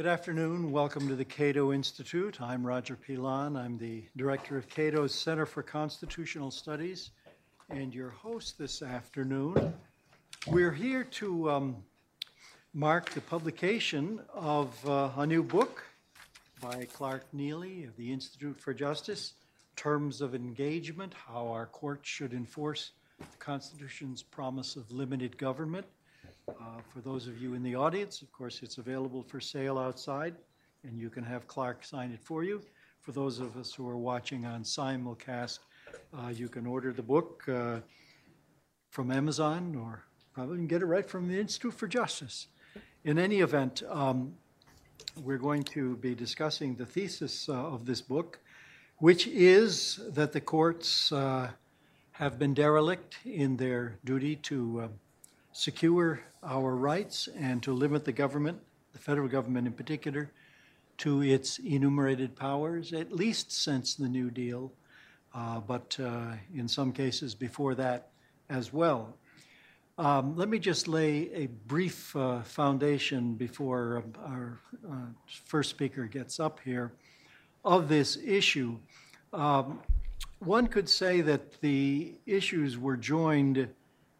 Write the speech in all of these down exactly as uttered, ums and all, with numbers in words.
Good afternoon. Welcome to the Cato Institute. I'm Roger Pilon. I'm the director of Cato's Center for Constitutional Studies and your host this afternoon. We're here to um, mark the publication of uh, a new book by Clark Neely of the Institute for Justice, Terms of Engagement, How Our Courts Should Enforce the Constitution's Promise of Limited Government. Uh, for those of you in the audience, of course, it's available for sale outside, and you can have Clark sign it for you. For those of us who are watching on simulcast, uh, you can order the book uh, from Amazon, or probably can get it right from the Institute for Justice. In any event, um, we're going to be discussing the thesis uh, of this book, which is that the courts uh, have been derelict in their duty to uh, secure our rights and to limit the government, the federal government in particular, to its enumerated powers, at least since the New Deal, uh, but uh, in some cases before that as well. Um, let me just lay a brief uh, foundation before our uh, first speaker gets up here of this issue. Um, one could say that the issues were joined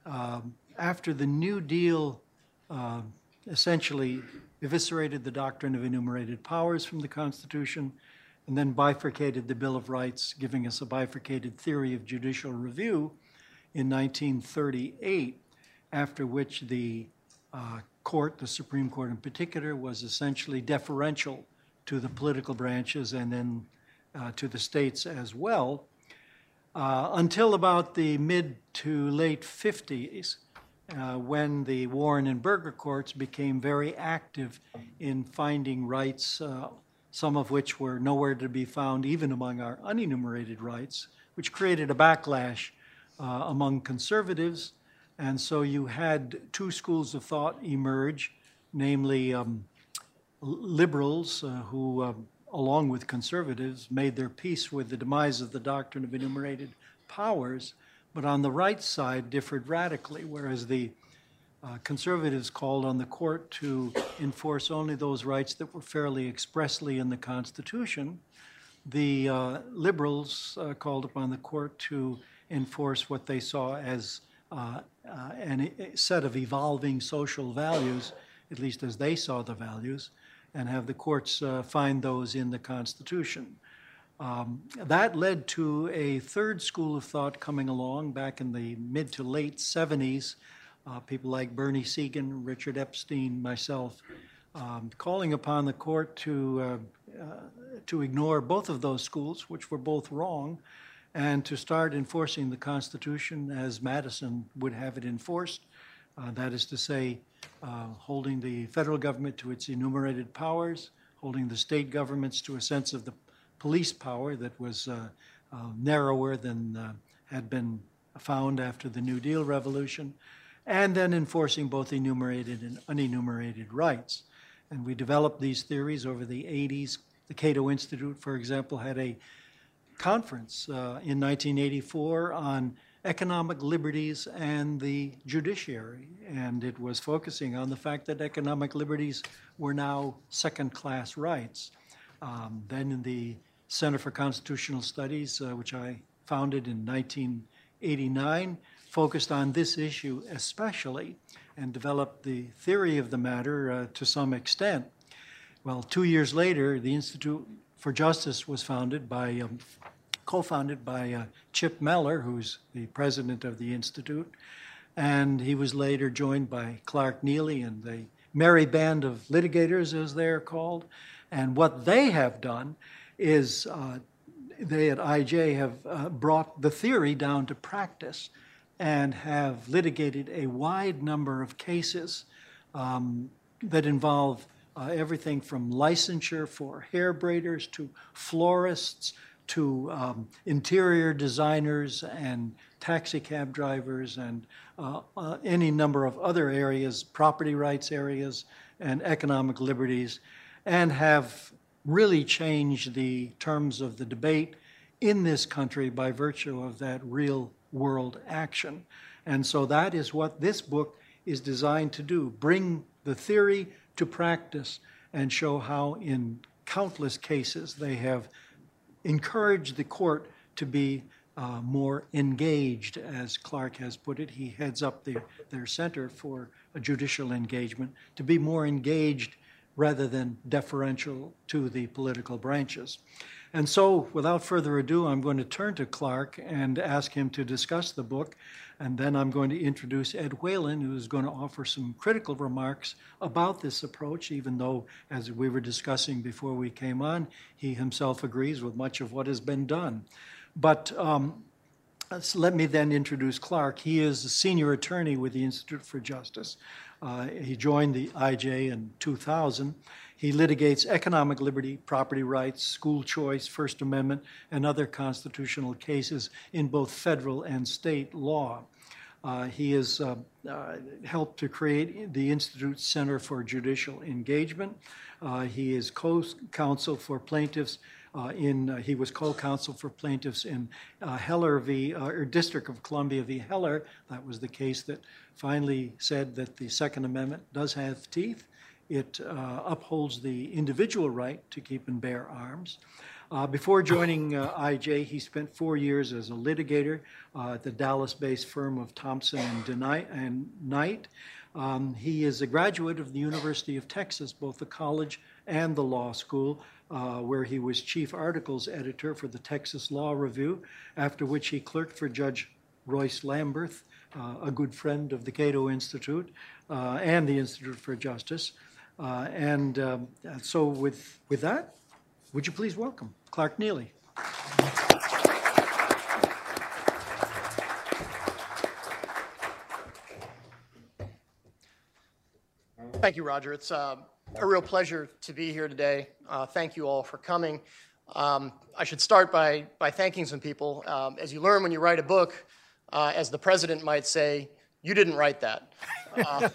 um, after the New Deal uh, essentially eviscerated the doctrine of enumerated powers from the Constitution and then bifurcated the Bill of Rights, giving us a bifurcated theory of judicial review in nineteen thirty-eight, after which the uh, court, the Supreme Court in particular, was essentially deferential to the political branches and then uh, to the states as well, uh, until about the mid to late fifties, Uh, when the Warren and Burger courts became very active in finding rights, uh, some of which were nowhere to be found even among our unenumerated rights, which created a backlash uh, among conservatives. And so you had two schools of thought emerge, namely um, liberals uh, who, uh, along with conservatives, made their peace with the demise of the doctrine of enumerated powers, but on the right side differed radically, whereas the uh, conservatives called on the court to enforce only those rights that were fairly expressly in the Constitution. The uh, liberals uh, called upon the court to enforce what they saw as uh, uh, an, a set of evolving social values, at least as they saw the values, and have the courts uh, find those in the Constitution. Um, that led to a third school of thought coming along back in the mid to late seventies, uh, people like Bernie Segan, Richard Epstein, myself, um, calling upon the court to, uh, uh, to ignore both of those schools, which were both wrong, and to start enforcing the Constitution as Madison would have it enforced, uh, that is to say, uh, holding the federal government to its enumerated powers, holding the state governments to a sense of the police power that was uh, uh, narrower than uh, had been found after the New Deal revolution, and then enforcing both enumerated and unenumerated rights. And we developed these theories over the eighties. The Cato Institute, for example, had a conference uh, in nineteen eighty-four on economic liberties and the judiciary, and it was focusing on the fact that economic liberties were now second-class rights. Um, then in the Center for Constitutional Studies, uh, which I founded in nineteen eighty-nine, focused on this issue especially and developed the theory of the matter uh, to some extent. Well, two years later, the Institute for Justice was founded by, um, co-founded by uh, Chip Mellor, who's the president of the Institute, and he was later joined by Clark Neely and the merry band of litigators, as they are called. And what they have done is uh, they at I J have uh, brought the theory down to practice and have litigated a wide number of cases um, that involve uh, everything from licensure for hair braiders to florists to um, interior designers and taxi cab drivers and uh, uh, any number of other areas, property rights areas and economic liberties, and have really changed the terms of the debate in this country by virtue of that real world action. And so that is what this book is designed to do, bring the theory to practice and show how in countless cases they have encouraged the court to be uh, more engaged, as Clark has put it. He heads up the, their Center for Judicial Engagement, to be more engaged rather than deferential to the political branches. And so, without further ado, I'm going to turn to Clark and ask him to discuss the book, and then I'm going to introduce Ed Whalen, who is going to offer some critical remarks about this approach, even though, as we were discussing before we came on, he himself agrees with much of what has been done. But um, let me then introduce Clark. He is a senior attorney with the Institute for Justice. Uh, he joined the I J in two thousand. He litigates economic liberty, property rights, school choice, First Amendment, and other constitutional cases in both federal and state law. Uh, he has uh, uh, helped to create the Institute's Center for Judicial Engagement. Uh, he is co-counsel for plaintiffs uh, in, uh, he was co-counsel for plaintiffs in uh, Heller v., uh, or District of Columbia v. Heller. That was the case that finally said that the Second Amendment does have teeth. It uh, upholds the individual right to keep and bear arms. Uh, before joining uh, I J, he spent four years as a litigator uh, at the Dallas-based firm of Thompson and Knight. Um, he is a graduate of the University of Texas, both the college and the law school, uh, where he was chief articles editor for the Texas Law Review, after which he clerked for Judge Royce Lamberth, uh, a good friend of the Cato Institute uh, and the Institute for Justice. Uh, and um, so with, with that, would you please welcome Clark Neely. Thank you, Roger. It's uh, a real pleasure to be here today. Uh, thank you all for coming. Um, I should start by, by thanking some people. Um, as you learn when you write a book, uh, as the president might say, you didn't write that. Uh,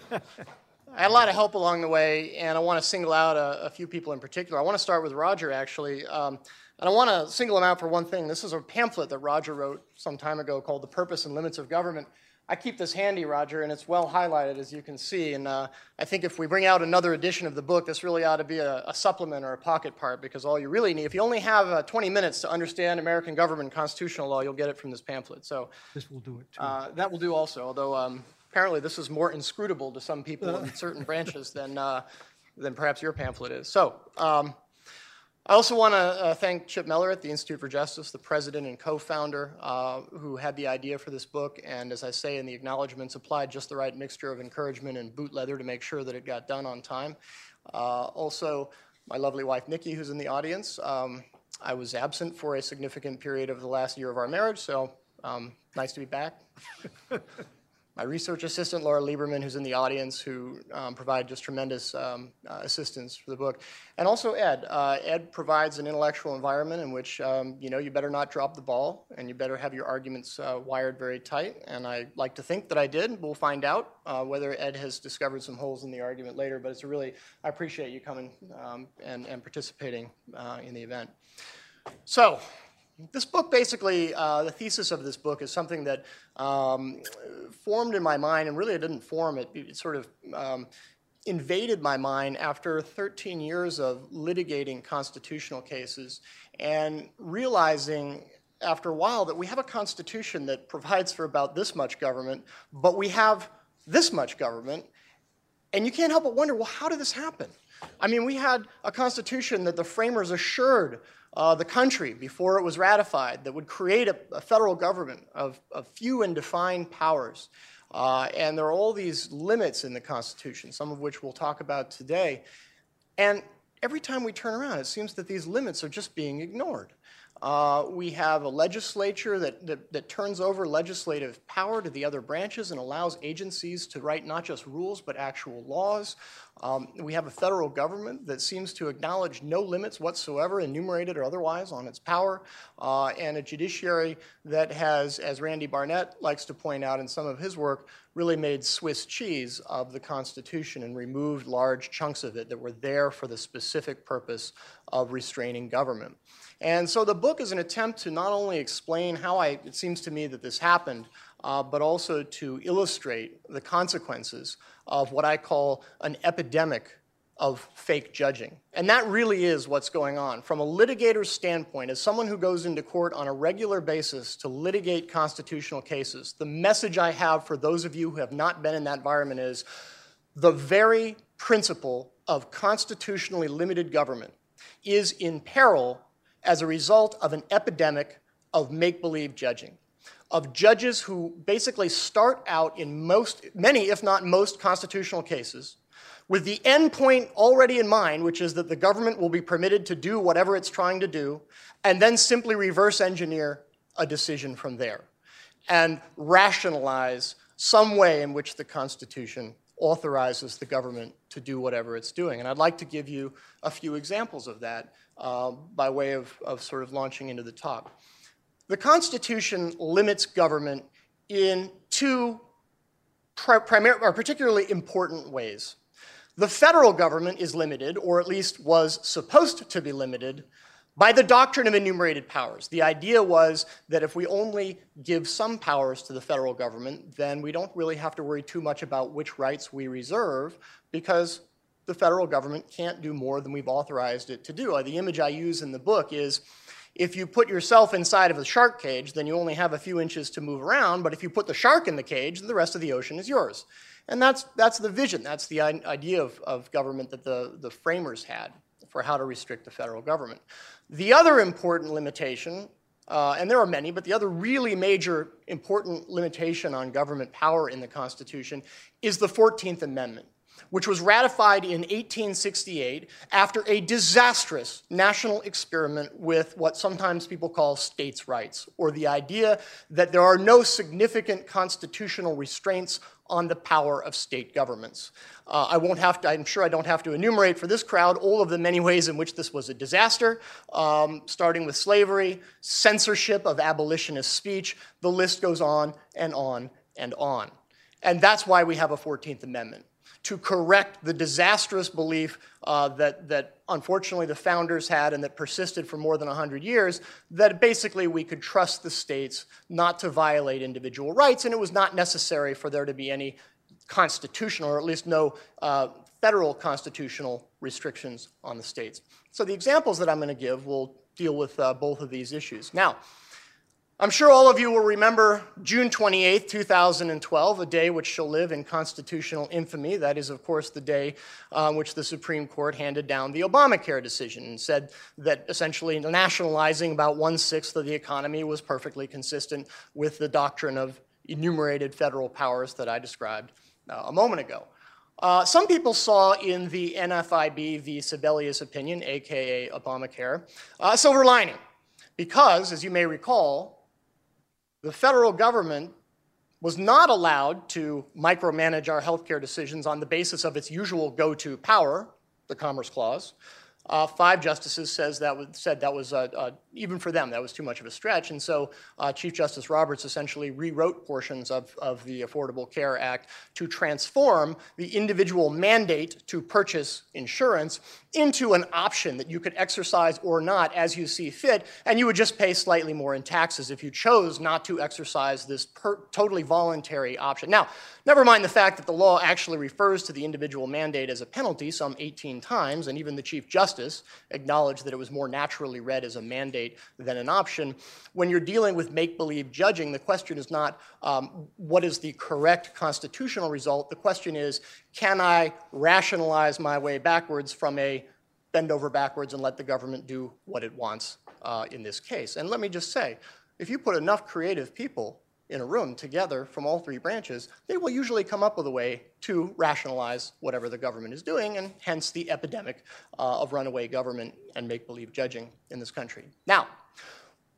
I had a lot of help along the way, and I want to single out a, a few people in particular. I want to start with Roger, actually, um, and I want to single him out for one thing. This is a pamphlet that Roger wrote some time ago called The Purpose and Limits of Government. I keep this handy, Roger, and it's well highlighted, as you can see, and uh, I think if we bring out another edition of the book, this really ought to be a, a supplement or a pocket part, because all you really need, if you only have uh, twenty minutes to understand American government constitutional law, you'll get it from this pamphlet. So this will do it, too. Uh, that will do also, although... Um, Apparently, this is more inscrutable to some people in certain branches than, uh, than perhaps your pamphlet is. So um, I also want to uh, thank Chip Mellor at the Institute for Justice, the president and co-founder uh, who had the idea for this book, and as I say in the acknowledgments, applied just the right mixture of encouragement and boot leather to make sure that it got done on time. Uh, also, my lovely wife, Nikki, who's in the audience. Um, I was absent for a significant period of the last year of our marriage, so um, nice to be back. My research assistant, Laura Lieberman, who's in the audience, who um, provided just tremendous um, uh, assistance for the book. And also Ed. Uh, Ed provides an intellectual environment in which, um, you know, you better not drop the ball, and you better have your arguments uh, wired very tight. And I like to think that I did. We'll find out uh, whether Ed has discovered some holes in the argument later. But it's really, I appreciate you coming um, and, and participating uh, in the event. So. This book basically, uh, the thesis of this book is something that um, formed in my mind, and really it didn't form, it, it sort of um, invaded my mind after thirteen years of litigating constitutional cases and realizing after a while that we have a constitution that provides for about this much government, but we have this much government, and you can't help but wonder, well, how did this happen? I mean, we had a constitution that the framers assured Uh, the country, before it was ratified, that would create a, a federal government of, of few and defined powers. Uh, and there are all these limits in the Constitution, some of which we'll talk about today. And every time we turn around, it seems that these limits are just being ignored. Uh, we have a legislature that, that, that turns over legislative power to the other branches and allows agencies to write not just rules but actual laws. Um, we have a federal government that seems to acknowledge no limits whatsoever, enumerated or otherwise, on its power, uh, and a judiciary that has, as Randy Barnett likes to point out in some of his work, really made Swiss cheese of the Constitution and removed large chunks of it that were there for the specific purpose of restraining government. And so the book is an attempt to not only explain how I, it seems to me that this happened, uh, but also to illustrate the consequences of what I call an epidemic of fake judging. And that really is what's going on. From a litigator's standpoint, as someone who goes into court on a regular basis to litigate constitutional cases, the message I have for those of you who have not been in that environment is the very principle of constitutionally limited government is in peril as a result of an epidemic of make-believe judging, of judges who basically start out in most, many if not most constitutional cases with the end point already in mind, which is that the government will be permitted to do whatever it's trying to do, and then simply reverse engineer a decision from there and rationalize some way in which the Constitution authorizes the government to do whatever it's doing. And I'd like to give you a few examples of that uh, by way of, of sort of launching into the talk. The Constitution limits government in two pri- primar- or particularly important ways. The federal government is limited, or at least was supposed to be limited, by the doctrine of enumerated powers. The idea was that if we only give some powers to the federal government, then we don't really have to worry too much about which rights we reserve, because the federal government can't do more than we've authorized it to do. The image I use in the book is, if you put yourself inside of a shark cage, then you only have a few inches to move around, but if you put the shark in the cage, then the rest of the ocean is yours. And that's, that's the vision, that's the idea of, of government that the, the framers had for how to restrict the federal government. The other important limitation, uh, and there are many, but the other really major important limitation on government power in the Constitution is the fourteenth Amendment, which was ratified in eighteen sixty-eight after a disastrous national experiment with what sometimes people call states' rights, or the idea that there are no significant constitutional restraints on the power of state governments. Uh, I won't have to, I'm sure I don't have to enumerate for this crowd all of the many ways in which this was a disaster, um, starting with slavery, censorship of abolitionist speech. The list goes on and on and on. And that's why we have a fourteenth Amendment, to correct the disastrous belief uh, that, that unfortunately the founders had and that persisted for more than one hundred years, that basically we could trust the states not to violate individual rights, and it was not necessary for there to be any constitutional, or at least no uh, federal constitutional restrictions on the states. So the examples that I'm going to give will deal with uh, both of these issues. Now, I'm sure all of you will remember June twenty-eighth, two thousand twelve, a day which shall live in constitutional infamy. That is, of course, the day on which the Supreme Court handed down the Obamacare decision and said that essentially nationalizing about one-sixth of the economy was perfectly consistent with the doctrine of enumerated federal powers that I described uh, a moment ago. Uh, some people saw in the N F I B v. Sebelius opinion, a k a. Obamacare, a silver lining, because, as you may recall, the federal government was not allowed to micromanage our healthcare decisions on the basis of its usual go-to power, the Commerce Clause. Uh, five justices says that was, said that was, uh, uh, even for them, that was too much of a stretch. And so uh, Chief Justice Roberts essentially rewrote portions of, of the Affordable Care Act to transform the individual mandate to purchase insurance into an option that you could exercise or not as you see fit, and you would just pay slightly more in taxes if you chose not to exercise this per- totally voluntary option. Now, never mind the fact that the law actually refers to the individual mandate as a penalty some eighteen times, and even the Chief Justice acknowledged that it was more naturally read as a mandate than an option. When you're dealing with make-believe judging, the question is not um, what is the correct constitutional result. The question is, can I rationalize my way backwards from a bend over backwards and let the government do what it wants uh, in this case? And let me just say, if you put enough creative people in a room together from all three branches, they will usually come up with a way to rationalize whatever the government is doing, and hence the epidemic uh, of runaway government and make-believe judging in this country. Now,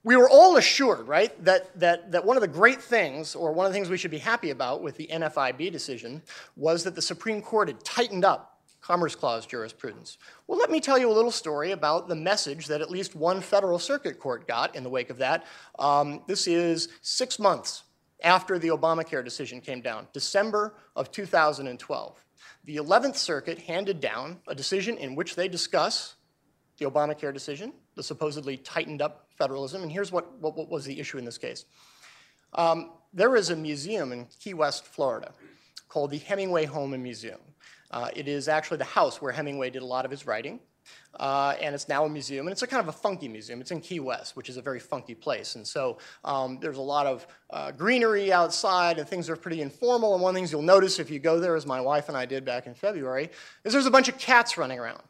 we were all assured, right, that, that, that one of the great things, or one of the things we should be happy about with the N F I B decision, was that the Supreme Court had tightened up Commerce Clause jurisprudence. Well, let me tell you a little story about the message that at least one federal circuit court got in the wake of that. Um, this is six months after the Obamacare decision came down, December of two thousand twelve. The eleventh Circuit handed down a decision in which they discuss the Obamacare decision, the supposedly tightened up federalism, and here's what, what, what was the issue in this case. Um, there is a museum in Key West, Florida, called the Hemingway Home and Museum. Uh, it is actually the house where Hemingway did a lot of his writing. Uh, and it's now a museum, and it's a kind of a funky museum. It's in Key West, which is a very funky place. And so um, there's a lot of uh, greenery outside, and things are pretty informal. And one of the things you'll notice if you go there, as my wife and I did back in February, is there's a bunch of cats running around.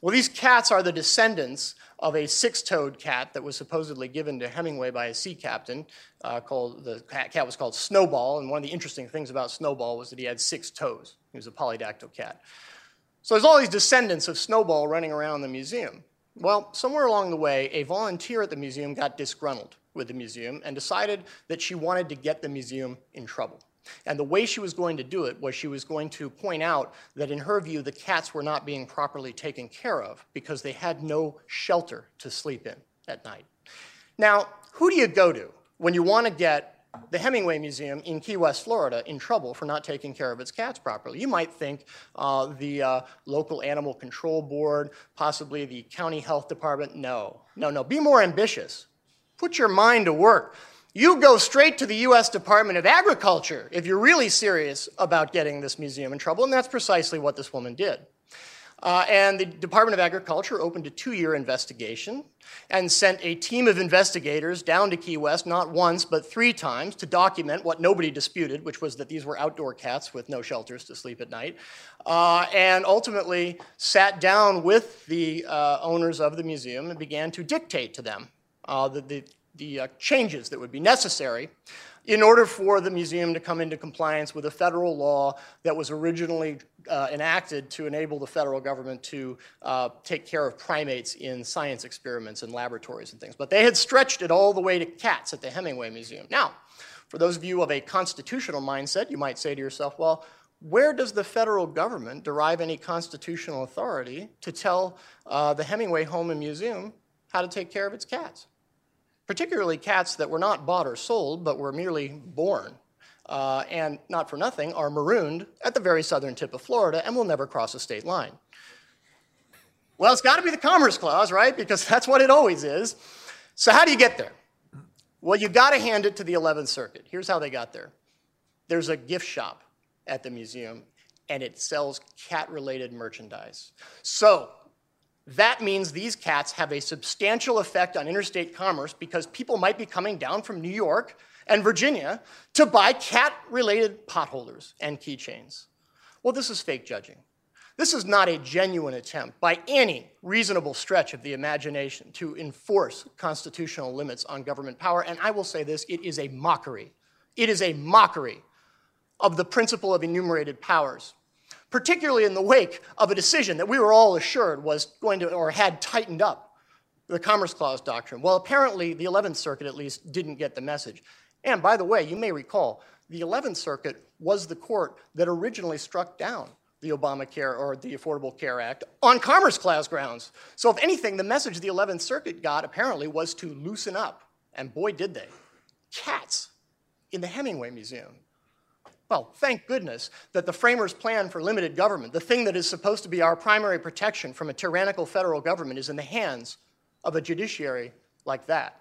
Well, these cats are the descendants of a six-toed cat that was supposedly given to Hemingway by a sea captain. Uh, called the cat, cat was called Snowball, and one of the interesting things about Snowball was that he had six toes. He was a polydactyl cat. So there's all these descendants of Snowball running around the museum. Well, somewhere along the way, a volunteer at the museum got disgruntled with the museum and decided that she wanted to get the museum in trouble. And the way she was going to do it was she was going to point out that, in her view, the cats were not being properly taken care of because they had no shelter to sleep in at night. Now, who do you go to when you want to get the Hemingway Museum in Key West, Florida, in trouble for not taking care of its cats properly? You might think uh, the uh, local animal control board, possibly the county health department. No, no, no. Be more ambitious. Put your mind to work. You go straight to the U S Department of Agriculture if you're really serious about getting this museum in trouble, and that's precisely what this woman did. Uh, and the Department of Agriculture opened a two-year investigation and sent a team of investigators down to Key West, not once, but three times, to document what nobody disputed, which was that these were outdoor cats with no shelters to sleep at night, uh, and ultimately sat down with the uh, owners of the museum and began to dictate to them uh, the, the, the uh, changes that would be necessary in order for the museum to come into compliance with a federal law that was originally uh, enacted to enable the federal government to uh, take care of primates in science experiments and laboratories and things. But they had stretched it all the way to cats at the Hemingway Museum. Now, for those of you of a constitutional mindset, you might say to yourself, well, where does the federal government derive any constitutional authority to tell uh, the Hemingway Home and Museum how to take care of its cats? Particularly cats that were not bought or sold, but were merely born, uh, and not for nothing, are marooned at the very southern tip of Florida and will never cross a state line. Well, it's got to be the Commerce Clause, right? Because that's what it always is. So how do you get there? Well, you got to hand it to the eleventh Circuit. Here's how they got there. There's a gift shop at the museum, and it sells cat-related merchandise. So that means these cats have a substantial effect on interstate commerce because people might be coming down from New York and Virginia to buy cat-related potholders and keychains. Well, this is fake judging. This is not a genuine attempt by any reasonable stretch of the imagination to enforce constitutional limits on government power. And I will say this, it is a mockery. It is a mockery of the principle of enumerated powers, particularly in the wake of a decision that we were all assured was going to, or had tightened up, the Commerce Clause doctrine. Well, apparently the eleventh Circuit at least didn't get the message. And by the way, you may recall, the eleventh Circuit was the court that originally struck down the Obamacare or the Affordable Care Act on Commerce Clause grounds. So if anything, the message the eleventh Circuit got apparently was to loosen up. And boy, did they. Cats in the Hemingway Museum. Well, thank goodness that the framers' plan for limited government, the thing that is supposed to be our primary protection from a tyrannical federal government, is in the hands of a judiciary like that.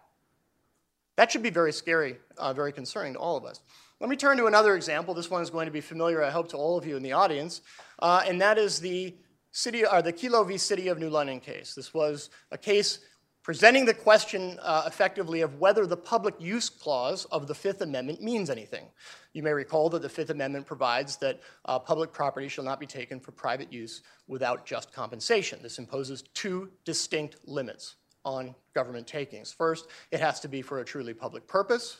That should be very scary, uh, very concerning to all of us. Let me turn to another example. This one is going to be familiar, I hope, to all of you in the audience, uh, and that is the city, or the Kelo v. City of New London case. This was a case presenting the question uh, effectively of whether the public use clause of the Fifth Amendment means anything. You may recall that the Fifth Amendment provides that uh, public property shall not be taken for private use without just compensation. This imposes two distinct limits on government takings. First, it has to be for a truly public purpose,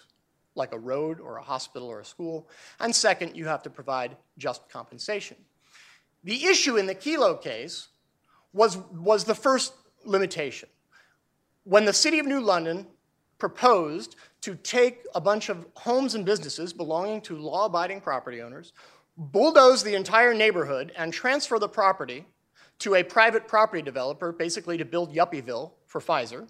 like a road or a hospital or a school. And second, you have to provide just compensation. The issue in the Kelo case was, was the first limitation. When the City of New London proposed to take a bunch of homes and businesses belonging to law-abiding property owners, bulldoze the entire neighborhood, and transfer the property to a private property developer, basically to build Yuppieville for Pfizer,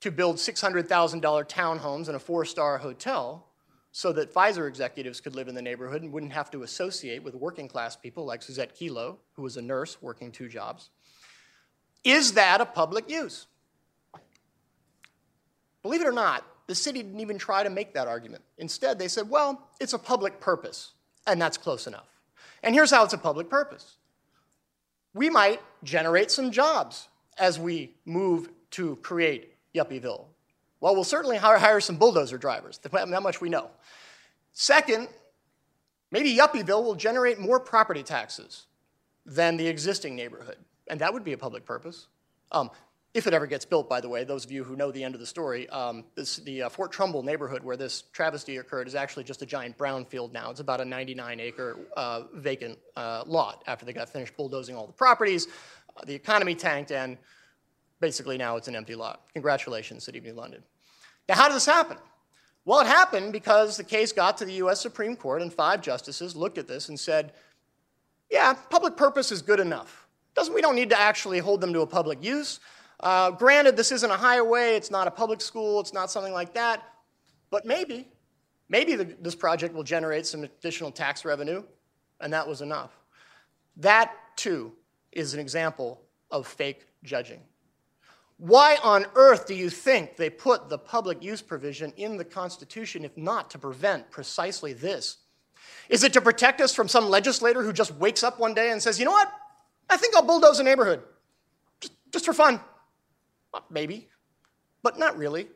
to build six hundred thousand dollar townhomes and a four-star hotel so that Pfizer executives could live in the neighborhood and wouldn't have to associate with working-class people like Suzette Kelo, who was a nurse working two jobs. Is that a public use? Believe it or not, the city didn't even try to make that argument. Instead, they said, well, it's a public purpose, and that's close enough. And here's how it's a public purpose. we might generate some jobs as we move to create Yuppieville. Well, we'll certainly hire some bulldozer drivers. That much we know. Second, maybe Yuppieville will generate more property taxes than the existing neighborhood, and that would be a public purpose. Um, if it ever gets built, by the way, those of you who know the end of the story, um, this, the uh, Fort Trumbull neighborhood where this travesty occurred is actually just a giant brownfield now. It's about a ninety-nine acre uh, vacant uh, lot after they got finished bulldozing all the properties. Uh, the economy tanked, and basically now it's an empty lot. Congratulations, City of New London. Now, how did this happen? Well, it happened because the case got to the U S Supreme Court, and five justices looked at this and said, yeah, public purpose is good enough. Doesn't, we don't need to actually hold them to a public use. Uh, granted, this isn't a highway, it's not a public school, it's not something like that, but maybe, maybe the, this project will generate some additional tax revenue, and that was enough. That, too, is an example of fake judging. Why on earth do you think they put the public use provision in the Constitution if not to prevent precisely this? Is it to protect us from some legislator who just wakes up one day and says, you know what, I think I'll bulldoze a neighborhood, just, just for fun? Well, maybe, but not really.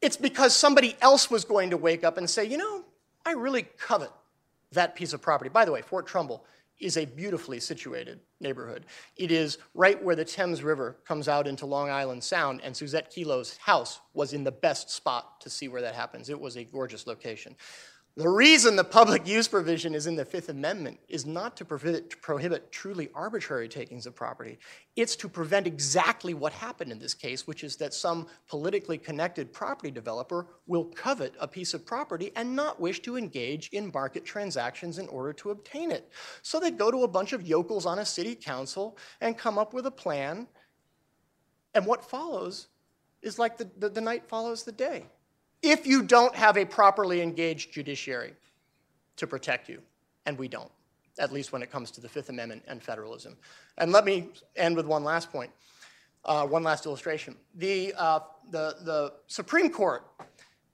It's because somebody else was going to wake up and say, you know, I really covet that piece of property. By the way, Fort Trumbull is a beautifully situated neighborhood. It is right where the Thames River comes out into Long Island Sound, and Suzette Kilo's house was in the best spot to see where that happens. It was a gorgeous location. The reason the public use provision is in the Fifth Amendment is not to prohibit, to prohibit truly arbitrary takings of property. It's to prevent exactly what happened in this case, which is that some politically connected property developer will covet a piece of property and not wish to engage in market transactions in order to obtain it. So they go to a bunch of yokels on a city council and come up with a plan, and what follows is like the, the, the night follows the day. If you don't have a properly engaged judiciary to protect you, and we don't, at least when it comes to the Fifth Amendment and federalism. And let me end with one last point, uh, one last illustration. The, uh, the, the Supreme Court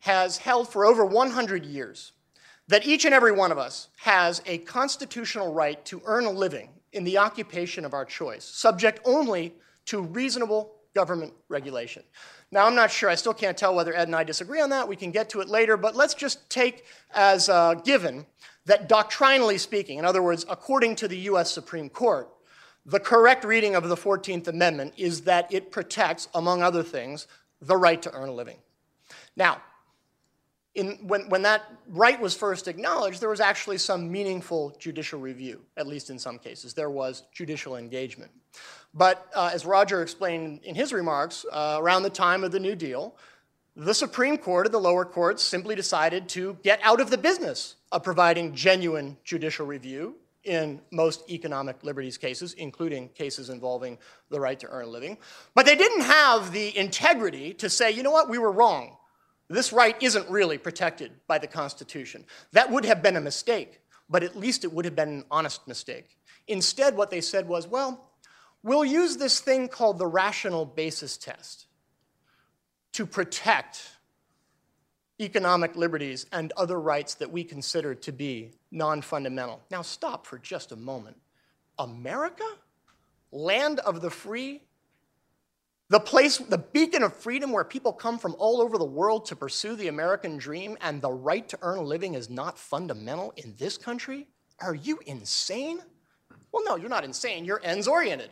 has held for over one hundred years that each and every one of us has a constitutional right to earn a living in the occupation of our choice, subject only to reasonable government regulation. Now, I'm not sure, I still can't tell whether Ed and I disagree on that. We can get to it later, but let's just take as uh, given that doctrinally speaking, in other words, according to the U S Supreme Court, the correct reading of the fourteenth amendment is that it protects, among other things, the right to earn a living. Now, in, when, when that right was first acknowledged, there was actually some meaningful judicial review, at least in some cases. There was judicial engagement. But uh, as Roger explained in his remarks, uh, around the time of the New Deal, the Supreme Court and the lower courts simply decided to get out of the business of providing genuine judicial review in most economic liberties cases, including cases involving the right to earn a living. But they didn't have the integrity to say, you know what, we were wrong. This right isn't really protected by the Constitution. That would have been a mistake, but at least it would have been an honest mistake. Instead, what they said was, well, we'll use this thing called the rational basis test to protect economic liberties and other rights that we consider to be non-fundamental. Now stop for just a moment. America? Land of the free? The place, the beacon of freedom where people come from all over the world to pursue the American dream, and the right to earn a living is not fundamental in this country? Are you insane? Well, no, you're not insane. You're ends-oriented.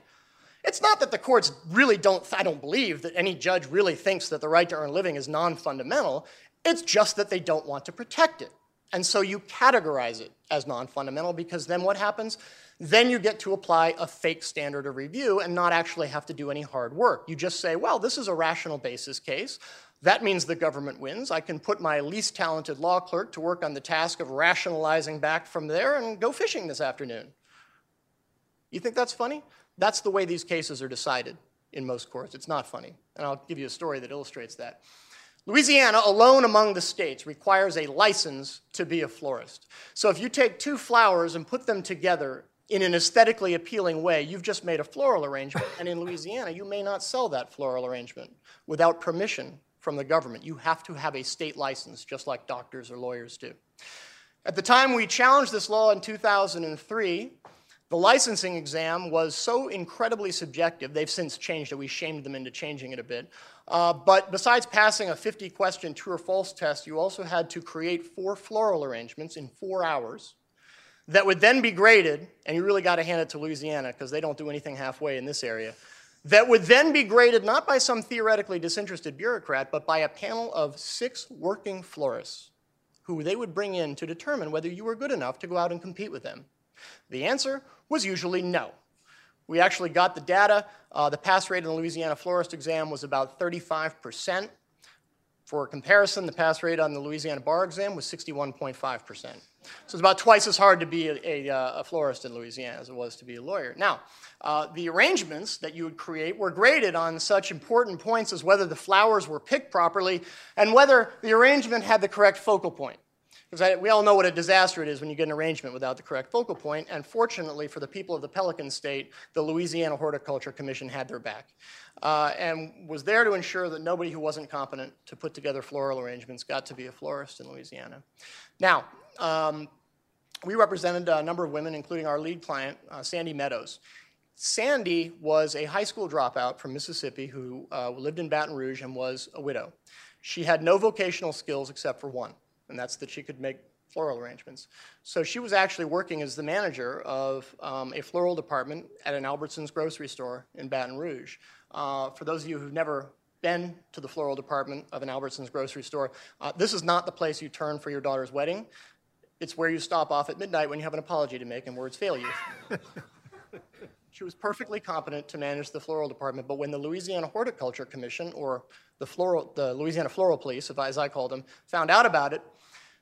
It's not that the courts really don't, I don't believe that any judge really thinks that the right to earn a living is non-fundamental. It's just that they don't want to protect it. And so you categorize it as non-fundamental, because then what happens? Then you get to apply a fake standard of review and not actually have to do any hard work. You just say, well, this is a rational basis case. That means the government wins. I can put my least talented law clerk to work on the task of rationalizing back from there and go fishing this afternoon. You think that's funny? That's the way these cases are decided in most courts. It's not funny. And I'll give you a story that illustrates that. Louisiana, alone among the states, requires a license to be a florist. So if you take two flowers and put them together in an aesthetically appealing way, you've just made a floral arrangement. And in Louisiana, you may not sell that floral arrangement without permission from the government. You have to have a state license, just like doctors or lawyers do. At the time we challenged this law in two thousand three, The licensing exam was so incredibly subjective, they've since changed it. We shamed them into changing it a bit. Uh, but besides passing a fifty question true or false test, you also had to create four floral arrangements in four hours that would then be graded, and you really got to hand it to Louisiana because they don't do anything halfway in this area, that would then be graded not by some theoretically disinterested bureaucrat, but by a panel of six working florists who they would bring in to determine whether you were good enough to go out and compete with them. The answer was usually no. We actually got the data. Uh, the pass rate in the Louisiana florist exam was about thirty-five percent. For comparison, the pass rate on the Louisiana bar exam was sixty-one point five percent. So it's about twice as hard to be a, a, a florist in Louisiana as it was to be a lawyer. Now, uh, the arrangements that you would create were graded on such important points as whether the flowers were picked properly and whether the arrangement had the correct focal point. Because we all know what a disaster it is when you get an arrangement without the correct focal point, and fortunately for the people of the Pelican State, the Louisiana Horticulture Commission had their back uh, and was there to ensure that nobody who wasn't competent to put together floral arrangements got to be a florist in Louisiana. Now, um, we represented a number of women, including our lead client, uh, Sandy Meadows. Sandy was a high school dropout from Mississippi who uh, lived in Baton Rouge and was a widow. She had no vocational skills except for one, and that's that she could make floral arrangements. So she was actually working as the manager of um, a floral department at an Albertsons grocery store in Baton Rouge. Uh, for those of you who've never been to the floral department of an Albertsons grocery store, uh, this is not the place you turn for your daughter's wedding. It's where you stop off at midnight when you have an apology to make and words fail you. She was perfectly competent to manage the floral department, but when the Louisiana Horticulture Commission, or the, floral, the Louisiana Floral Police, as I called them, found out about it,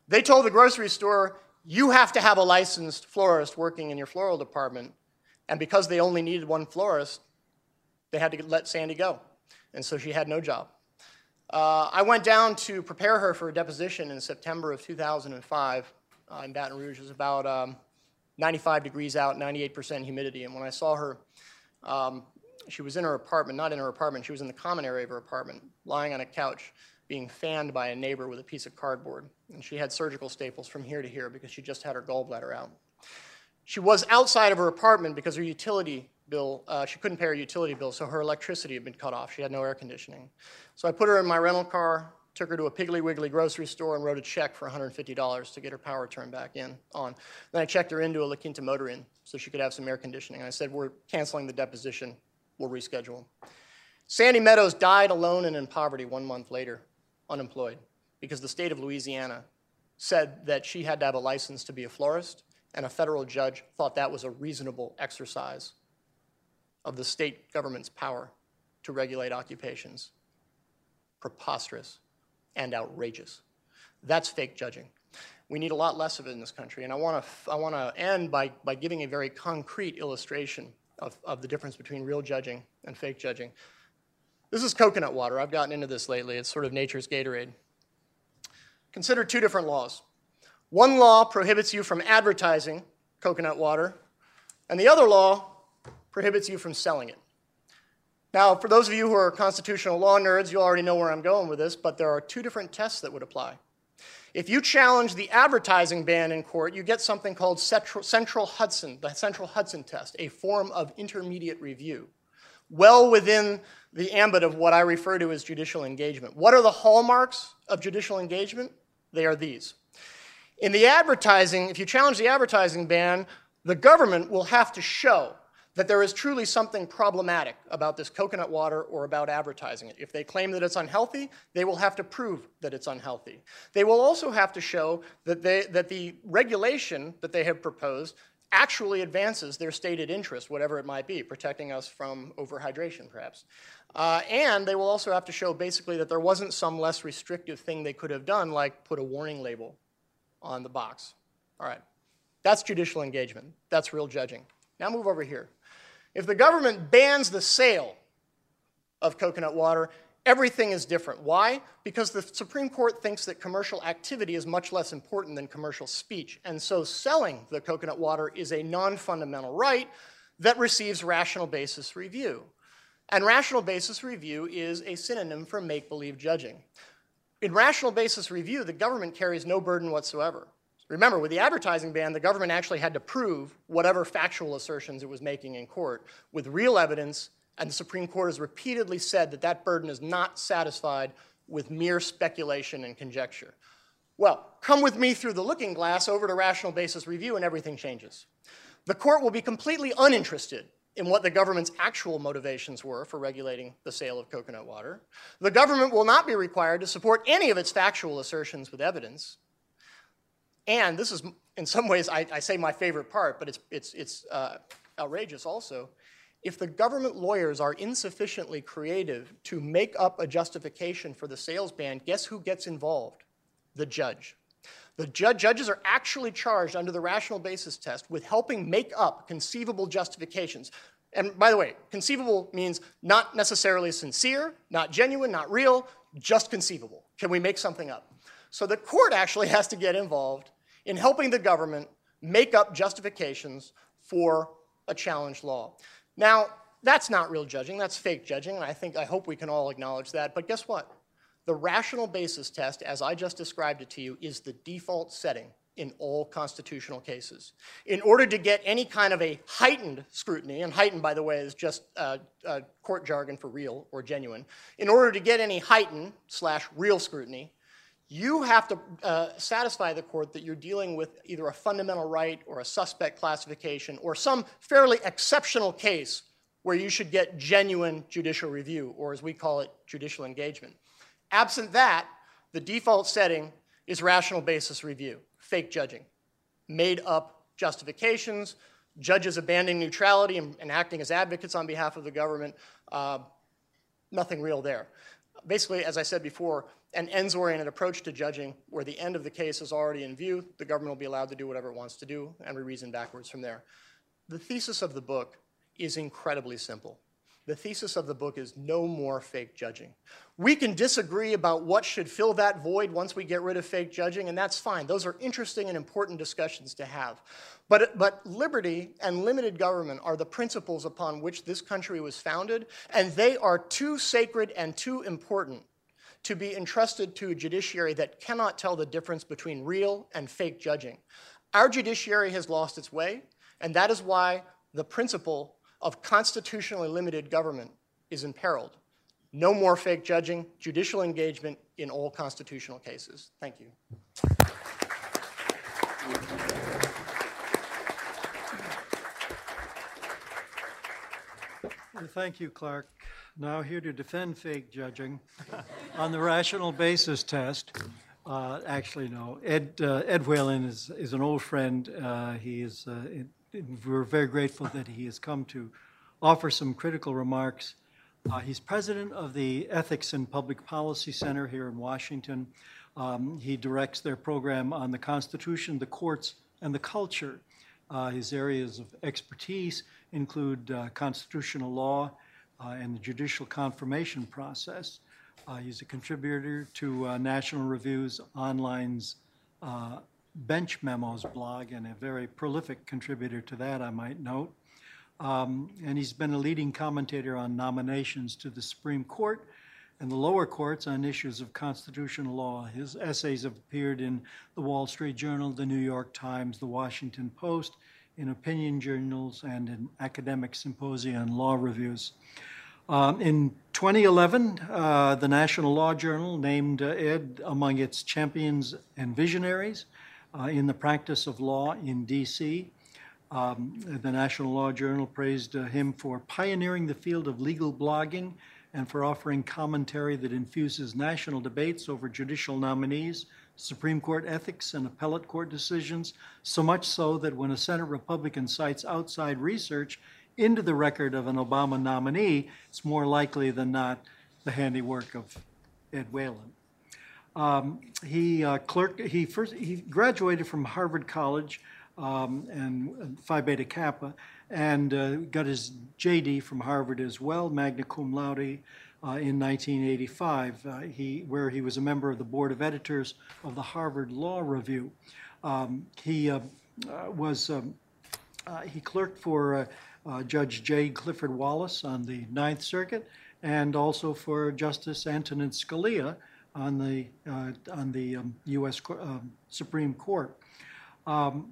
they told the grocery store, you have to have a licensed florist working in your floral department. And because they only needed one florist, they had to let Sandy go. And so she had no job. Uh, I went down to prepare her for a deposition in September of two thousand five uh, in Baton Rouge. It was about um, ninety-five degrees out, ninety-eight percent humidity. And when I saw her, um, she was in her apartment, not in her apartment, she was in the common area of her apartment, lying on a couch, being fanned by a neighbor with a piece of cardboard. And she had surgical staples from here to here because she just had her gallbladder out. She was outside of her apartment because her utility bill, uh, she couldn't pay her utility bill, so her electricity had been cut off. She had no air conditioning. So I put her in my rental car, took her to a Piggly Wiggly grocery store, and wrote a check for one hundred fifty dollars to get her power turned back in on. Then I checked her into a La Quinta Motor Inn so she could have some air conditioning. And I said, we're canceling the deposition. We'll reschedule. Sandy Meadows died alone and in poverty one month later, unemployed, because the state of Louisiana said that she had to have a license to be a florist, and a federal judge thought that was a reasonable exercise of the state government's power to regulate occupations. Preposterous and outrageous. That's fake judging. We need a lot less of it in this country, and I want to I want to end by, by giving a very concrete illustration of, of the difference between real judging and fake judging. This is coconut water. I've gotten into this lately. It's sort of nature's Gatorade. Consider two different laws. One law prohibits you from advertising coconut water, and the other law prohibits you from selling it. Now, for those of you who are constitutional law nerds, you already know where I'm going with this, but there are two different tests that would apply. If you challenge the advertising ban in court, you get something called Central Hudson, the Central Hudson test, a form of intermediate review, well within the ambit of what I refer to as judicial engagement. What are the hallmarks of judicial engagement? They are these. In the advertising, if you challenge the advertising ban, the government will have to show that there is truly something problematic about this coconut water or about advertising it. If they claim that it's unhealthy, they will have to prove that it's unhealthy. They will also have to show that, they, that the regulation that they have proposed actually advances their stated interest, whatever it might be, protecting us from overhydration, perhaps. Uh, and they will also have to show basically that there wasn't some less restrictive thing they could have done, like put a warning label on the box. All right, that's judicial engagement. That's real judging. Now move over here. If the government bans the sale of coconut water, everything is different. Why? Because the Supreme Court thinks that commercial activity is much less important than commercial speech. And so selling the coconut water is a non-fundamental right that receives rational basis review. And rational basis review is a synonym for make-believe judging. In rational basis review, the government carries no burden whatsoever. Remember, with the advertising ban, the government actually had to prove whatever factual assertions it was making in court with real evidence, and the Supreme Court has repeatedly said that that burden is not satisfied with mere speculation and conjecture. Well, come with me through the looking glass over to rational basis review and everything changes. The court will be completely uninterested in what the government's actual motivations were for regulating the sale of coconut water. The government will not be required to support any of its factual assertions with evidence. And this is, in some ways, I, I say my favorite part, but it's, it's, it's uh, outrageous also. If the government lawyers are insufficiently creative to make up a justification for the sales ban, guess who gets involved? The judge. The judge, judges are actually charged under the rational basis test with helping make up conceivable justifications. And by the way, conceivable means not necessarily sincere, not genuine, not real, just conceivable. Can we make something up? So the court actually has to get involved in helping the government make up justifications for a challenged law. Now, that's not real judging, that's fake judging, and I think, I hope we can all acknowledge that, but guess what? The rational basis test, as I just described it to you, is the default setting in all constitutional cases. In order to get any kind of a heightened scrutiny, and heightened, by the way, is just uh, uh, court jargon for real or genuine, in order to get any heightened slash real scrutiny, you have to uh, satisfy the court that you're dealing with either a fundamental right or a suspect classification or some fairly exceptional case where you should get genuine judicial review, or as we call it, judicial engagement. Absent that, the default setting is rational basis review, fake judging, made up justifications, judges abandoning neutrality and, and acting as advocates on behalf of the government, uh, nothing real there. Basically, as I said before, an ends-oriented approach to judging where the end of the case is already in view, the government will be allowed to do whatever it wants to do, and we reason backwards from there. The thesis of the book is incredibly simple. The thesis of the book is no more fake judging. We can disagree about what should fill that void once we get rid of fake judging, and that's fine. Those are interesting and important discussions to have. But, but liberty and limited government are the principles upon which this country was founded, and they are too sacred and too important to be entrusted to a judiciary that cannot tell the difference between real and fake judging. Our judiciary has lost its way, and that is why the principle of constitutionally limited government is imperiled. No more fake judging, judicial engagement in all constitutional cases. Thank you. Thank you, Clark. Now here to defend fake judging on the rational basis test. Uh, actually, no, Ed, uh, Ed Whalen is, is an old friend. Uh, he is, uh, in, We're very grateful that he has come to offer some critical remarks. Uh, he's president of the Ethics and Public Policy Center here in Washington. Um, he directs their program on the Constitution, the courts, and the culture. Uh, his areas of expertise include uh, constitutional law uh, and the judicial confirmation process. Uh, he's a contributor to uh, National Review's Online's uh, Bench Memos blog, and a very prolific contributor to that, I might note. Um, and he's been a leading commentator on nominations to the Supreme Court and the lower courts on issues of constitutional law. His essays have appeared in the Wall Street Journal, the New York Times, the Washington Post, in opinion journals, and in academic symposia and law reviews. Um, in twenty eleven, uh, the National Law Journal named uh, Ed among its champions and visionaries Uh, in the practice of law in D C. Um, the National Law Journal praised uh, him for pioneering the field of legal blogging and for offering commentary that infuses national debates over judicial nominees, Supreme Court ethics, and appellate court decisions, so much so that when a Senate Republican cites outside research into the record of an Obama nominee, it's more likely than not the handiwork of Ed Whalen. Um, he uh, clerk. He first he graduated from Harvard College um, and Phi Beta Kappa, and uh, got his J D from Harvard as well, magna cum laude, uh, in nineteen eighty-five. Uh, he where he was a member of the board of editors of the Harvard Law Review. Um, he uh, uh, was um, uh, he clerked for uh, uh, Judge J. Clifford Wallace on the Ninth Circuit, and also for Justice Antonin Scalia on the, uh, on the um, U S Uh, Supreme Court. Um,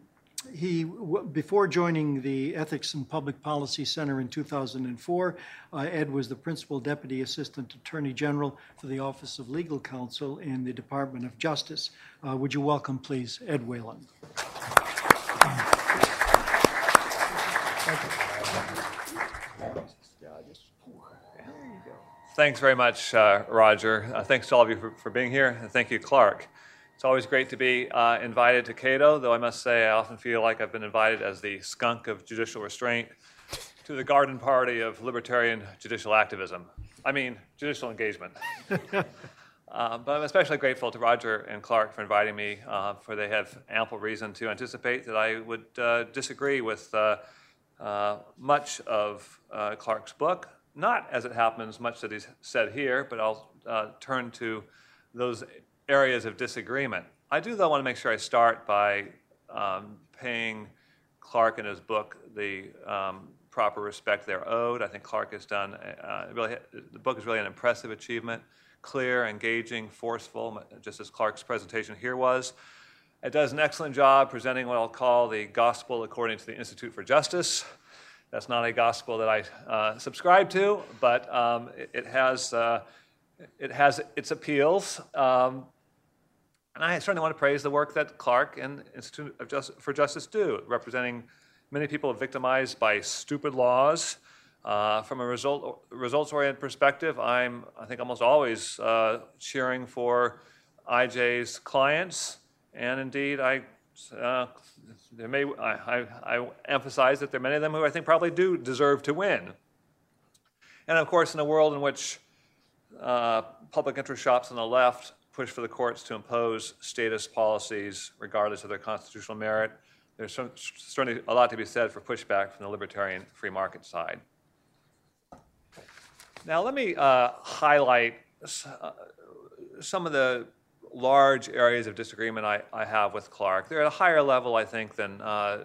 he, w before joining the Ethics and Public Policy Center in two thousand four, uh, Ed was the Principal Deputy Assistant Attorney General for the Office of Legal Counsel in the Department of Justice. Uh, would you welcome, please, Ed Whalen. Thanks very much, uh, Roger. Uh, thanks to all of you for, for being here, and thank you, Clark. It's always great to be uh, invited to Cato, though I must say I often feel like I've been invited as the skunk of judicial restraint to the garden party of libertarian judicial activism. I mean, judicial engagement. uh, but I'm especially grateful to Roger and Clark for inviting me, uh, for they have ample reason to anticipate that I would uh, disagree with uh, uh, much of uh, Clark's book. Not, as it happens, much that he's said here, but I'll uh, turn to those areas of disagreement. I do, though, want to make sure I start by um, paying Clark and his book the um, proper respect they're owed. I think Clark has done, uh, really, the book is really an impressive achievement, clear, engaging, forceful, just as Clark's presentation here was. It does an excellent job presenting what I'll call the gospel according to the Institute for Justice. That's not a gospel that I uh, subscribe to, but um, it, it has uh, it has its appeals, um, and I certainly want to praise the work that Clark and Institute of Just, for Justice do, representing many people victimized by stupid laws. Uh, from a result results-oriented perspective, I'm I think almost always uh, cheering for I J's clients, and indeed I. Uh, there may, I, I, I emphasize that there are many of them who I think probably do deserve to win. And of course, in a world in which uh, public interest shops on the left push for the courts to impose status policies regardless of their constitutional merit, there's some, certainly a lot to be said for pushback from the libertarian free market side. Now let me uh, highlight uh, some of the large areas of disagreement I, I have with Clark. They're at a higher level, I think, than uh,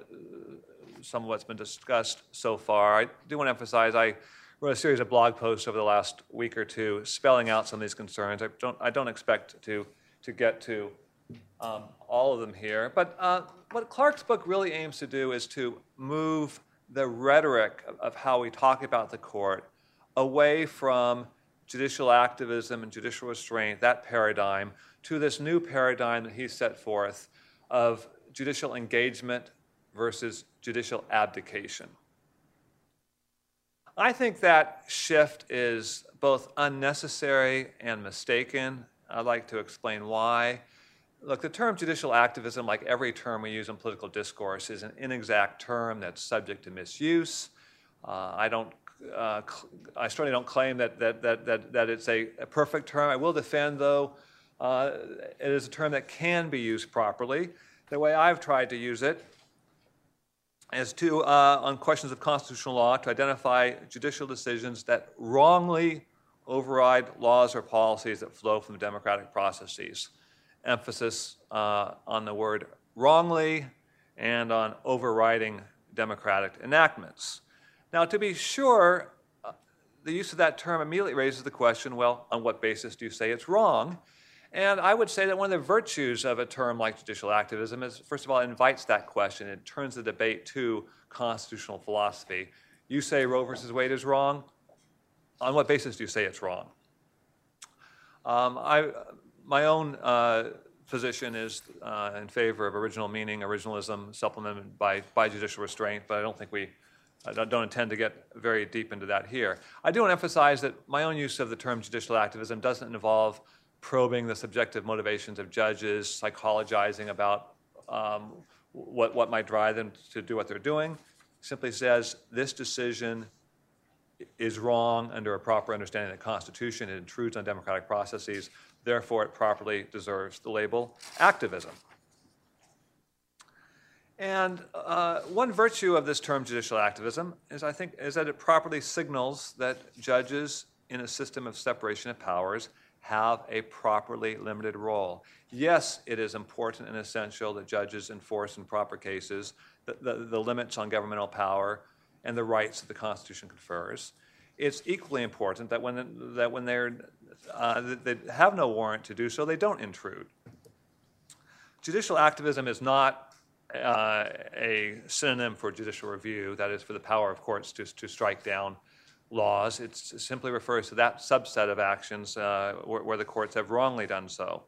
some of what's been discussed so far. I do want to emphasize I wrote a series of blog posts over the last week or two spelling out some of these concerns. I don't, I don't expect to, to get to um, all of them here. But uh, what Clark's book really aims to do is to move the rhetoric of, of how we talk about the court away from judicial activism and judicial restraint, that paradigm, to this new paradigm that he set forth of judicial engagement versus judicial abdication. I think that shift is both unnecessary and mistaken. I'd like to explain why. Look, the term judicial activism, like every term we use in political discourse, is an inexact term that's subject to misuse. Uh, I don't uh, I certainly don't claim that that that that, that it's a, a perfect term. I will defend, though, Uh, it is a term that can be used properly. The way I've tried to use it is to, uh, on questions of constitutional law, to identify judicial decisions that wrongly override laws or policies that flow from democratic processes. Emphasis uh, on the word wrongly and on overriding democratic enactments. Now, to be sure, uh, the use of that term immediately raises the question, well, on what basis do you say it's wrong? And I would say that one of the virtues of a term like judicial activism is, first of all, it invites that question. It turns the debate to constitutional philosophy. You say Roe versus Wade is wrong. On what basis do you say it's wrong? Um, I, my own uh, position is uh, in favor of original meaning, originalism, supplemented by, by judicial restraint, but I don't think we I don't intend to get very deep into that here. I do want to emphasize that my own use of the term judicial activism doesn't involve probing the subjective motivations of judges, psychologizing about um, what, what might drive them to do what they're doing. Simply says, this decision is wrong under a proper understanding of the Constitution. It intrudes on democratic processes. Therefore, it properly deserves the label activism. And uh, one virtue of this term judicial activism is, I think, is that it properly signals that judges in a system of separation of powers have a properly limited role. Yes, it is important and essential that judges enforce in proper cases the, the, the limits on governmental power and the rights that the Constitution confers. It's equally important that when, that when they're, uh, they have no warrant to do so, they don't intrude. Judicial activism is not uh, a synonym for judicial review, that is for the power of courts to, to strike down laws. It simply refers to that subset of actions uh, where, where the courts have wrongly done so.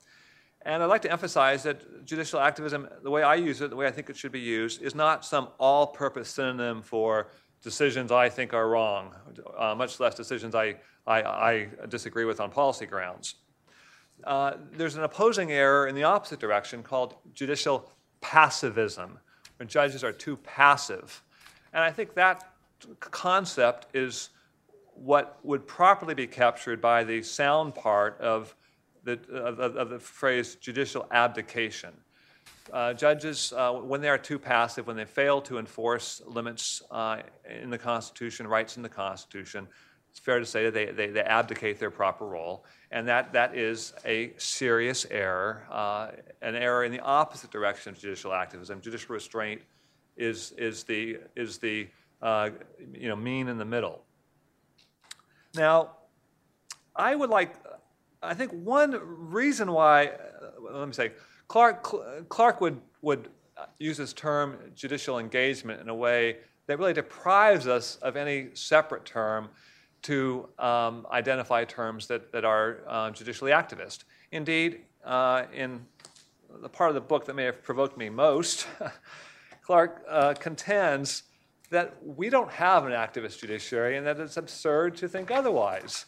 And I'd like to emphasize that judicial activism, the way I use it, the way I think it should be used, is not some all-purpose synonym for decisions I think are wrong, uh, much less decisions I, I, I disagree with on policy grounds. Uh, there's an opposing error in the opposite direction called judicial passivism, when judges are too passive. And I think that concept is what would properly be captured by the sound part of the, of, of the phrase judicial abdication. Uh, judges, uh, when they are too passive, when they fail to enforce limits uh, in the Constitution, rights in the Constitution, it's fair to say that they, they, they abdicate their proper role, and that, that is a serious error, uh, an error in the opposite direction of judicial activism. Judicial restraint is, is the, is the uh, you know, mean in the middle. Now, I would like, I think one reason why, let me say, Clark, Clark would, would use this term judicial engagement in a way that really deprives us of any separate term to um, identify terms that, that are uh, judicially activist. Indeed, uh, in the part of the book that may have provoked me most, Clark uh, contends that we don't have an activist judiciary and that it's absurd to think otherwise.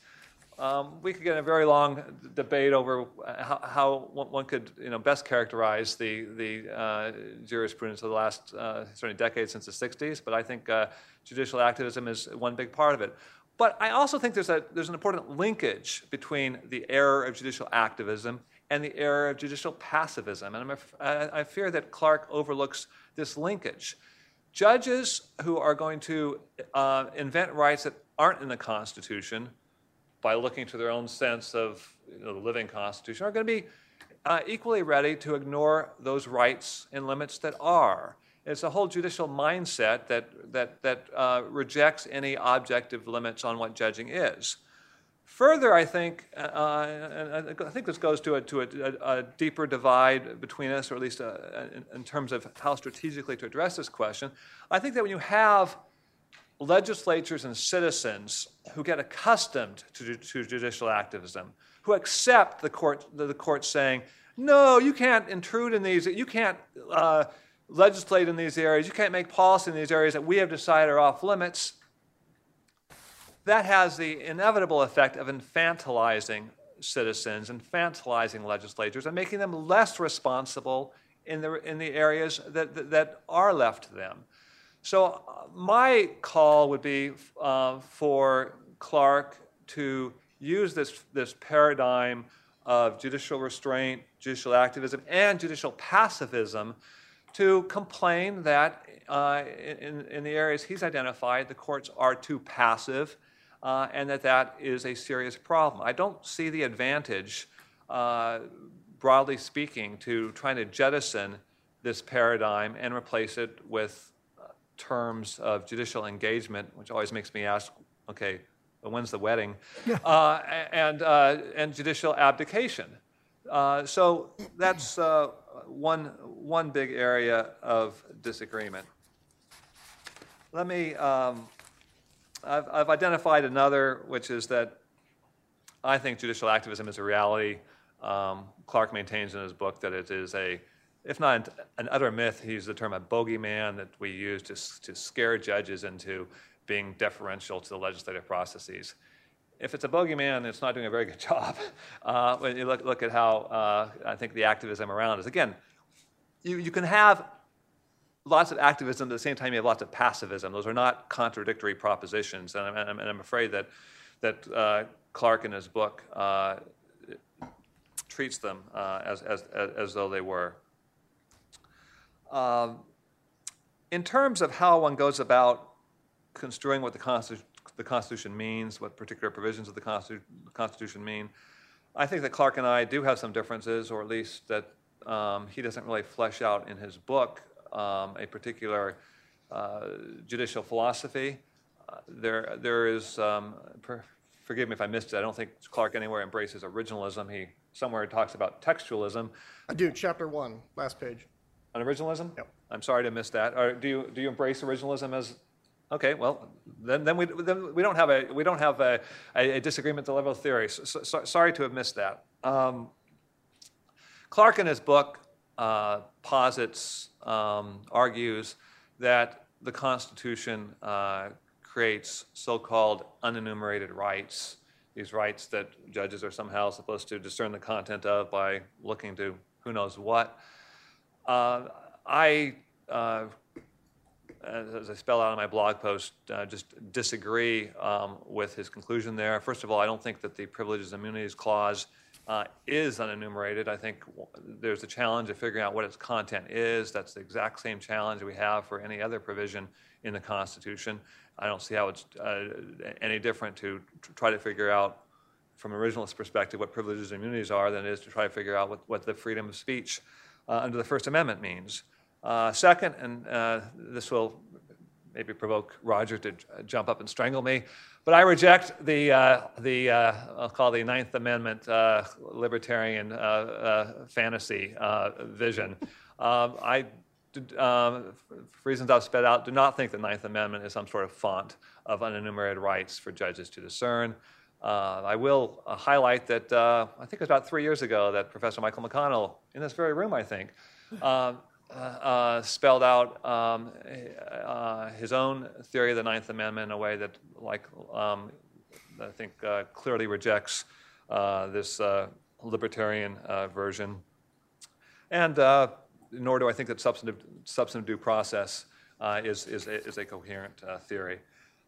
Um, we could get in a very long debate over how, how one could you know, best characterize the, the uh, jurisprudence of the last uh, certainly decade since the sixties, but I think uh, judicial activism is one big part of it. But I also think there's, a, there's an important linkage between the error of judicial activism and the error of judicial passivism. And I'm a, I fear that Clark overlooks this linkage. Judges who are going to uh, invent rights that aren't in the Constitution by looking to their own sense of you know, the living Constitution are going to be uh, equally ready to ignore those rights and limits that are. It's a whole judicial mindset that, that, that uh, rejects any objective limits on what judging is. Further, I think, uh, and I think this goes to, a, to a, a deeper divide between us, or at least uh, in, in terms of how strategically to address this question, I think that when you have legislatures and citizens who get accustomed to, to judicial activism, who accept the court, the court saying, no, you can't intrude in these, you can't... Uh, legislate in these areas, you can't make policy in these areas that we have decided are off limits, that has the inevitable effect of infantilizing citizens, infantilizing legislatures, and making them less responsible in the, in the areas that, that, that are left to them. So my call would be uh, for Clark to use this, this paradigm of judicial restraint, judicial activism, and judicial passivism to complain that uh, in, in the areas he's identified, the courts are too passive uh, and that that is a serious problem. I don't see the advantage, uh, broadly speaking, to trying to jettison this paradigm and replace it with uh, terms of judicial engagement, which always makes me ask, okay, when's the wedding? Yeah. Uh, and, uh, and judicial abdication. Uh, so that's uh, one, one big area of disagreement. Let me, um, I've, I've identified another, which is that I think judicial activism is a reality. Um, Clark maintains in his book that it is a, if not an utter myth, he used the term a bogeyman that we use to, to scare judges into being deferential to the legislative processes. If it's a bogeyman, it's not doing a very good job. Uh, when you look, look at how uh, I think the activism around is. Again, you, you can have lots of activism at the same time you have lots of passivism. Those are not contradictory propositions. And I'm, and I'm afraid that, that uh, Clark in his book uh, treats them uh, as, as, as though they were. Um, in terms of how one goes about construing what the Constitution the Constitution means, what particular provisions of the Constitution mean. I think that Clark and I do have some differences, or at least that um, he doesn't really flesh out in his book um, a particular uh, judicial philosophy. Uh, there, there is, um, per, forgive me if I missed it, I don't think Clark anywhere embraces originalism. He somewhere talks about textualism. I do, chapter one, last page. On originalism? Yep. I'm sorry to miss that. Or do you do you embrace originalism as? Okay, well then then we then we don't have a we don't have a, a, a disagreement at the level of theory. So, so, sorry to have missed that. Um, Clark in his book uh, posits um, argues that the Constitution uh, creates so-called unenumerated rights. These rights that judges are somehow supposed to discern the content of by looking to who knows what. Uh, I, uh, as I spell out in my blog post, uh, just disagree um, with his conclusion there. First of all, I don't think that the Privileges and Immunities Clause uh, is unenumerated. I think there's a challenge of figuring out what its content is. That's the exact same challenge we have for any other provision in the Constitution. I don't see how it's uh, any different to try to figure out from an originalist perspective what privileges and immunities are than it is to try to figure out what, what the freedom of speech uh, under the First Amendment means. Uh, second, and uh, this will maybe provoke Roger to j- jump up and strangle me, but I reject the, uh, the uh, I'll call the Ninth Amendment uh, libertarian uh, uh, fantasy uh, vision. Um, I Um, for reasons I've sped out, do not think the Ninth Amendment is some sort of font of unenumerated rights for judges to discern. Uh, I will uh, highlight that uh, I think it was about three years ago that Professor Michael McConnell, in this very room, I think, uh, uh, uh, spelled out um, uh, his own theory of the Ninth Amendment in a way that, like, um, I think uh, clearly rejects uh, this uh, libertarian uh, version. And uh, nor do I think that substantive, substantive due process uh, is, is, is a coherent uh, theory.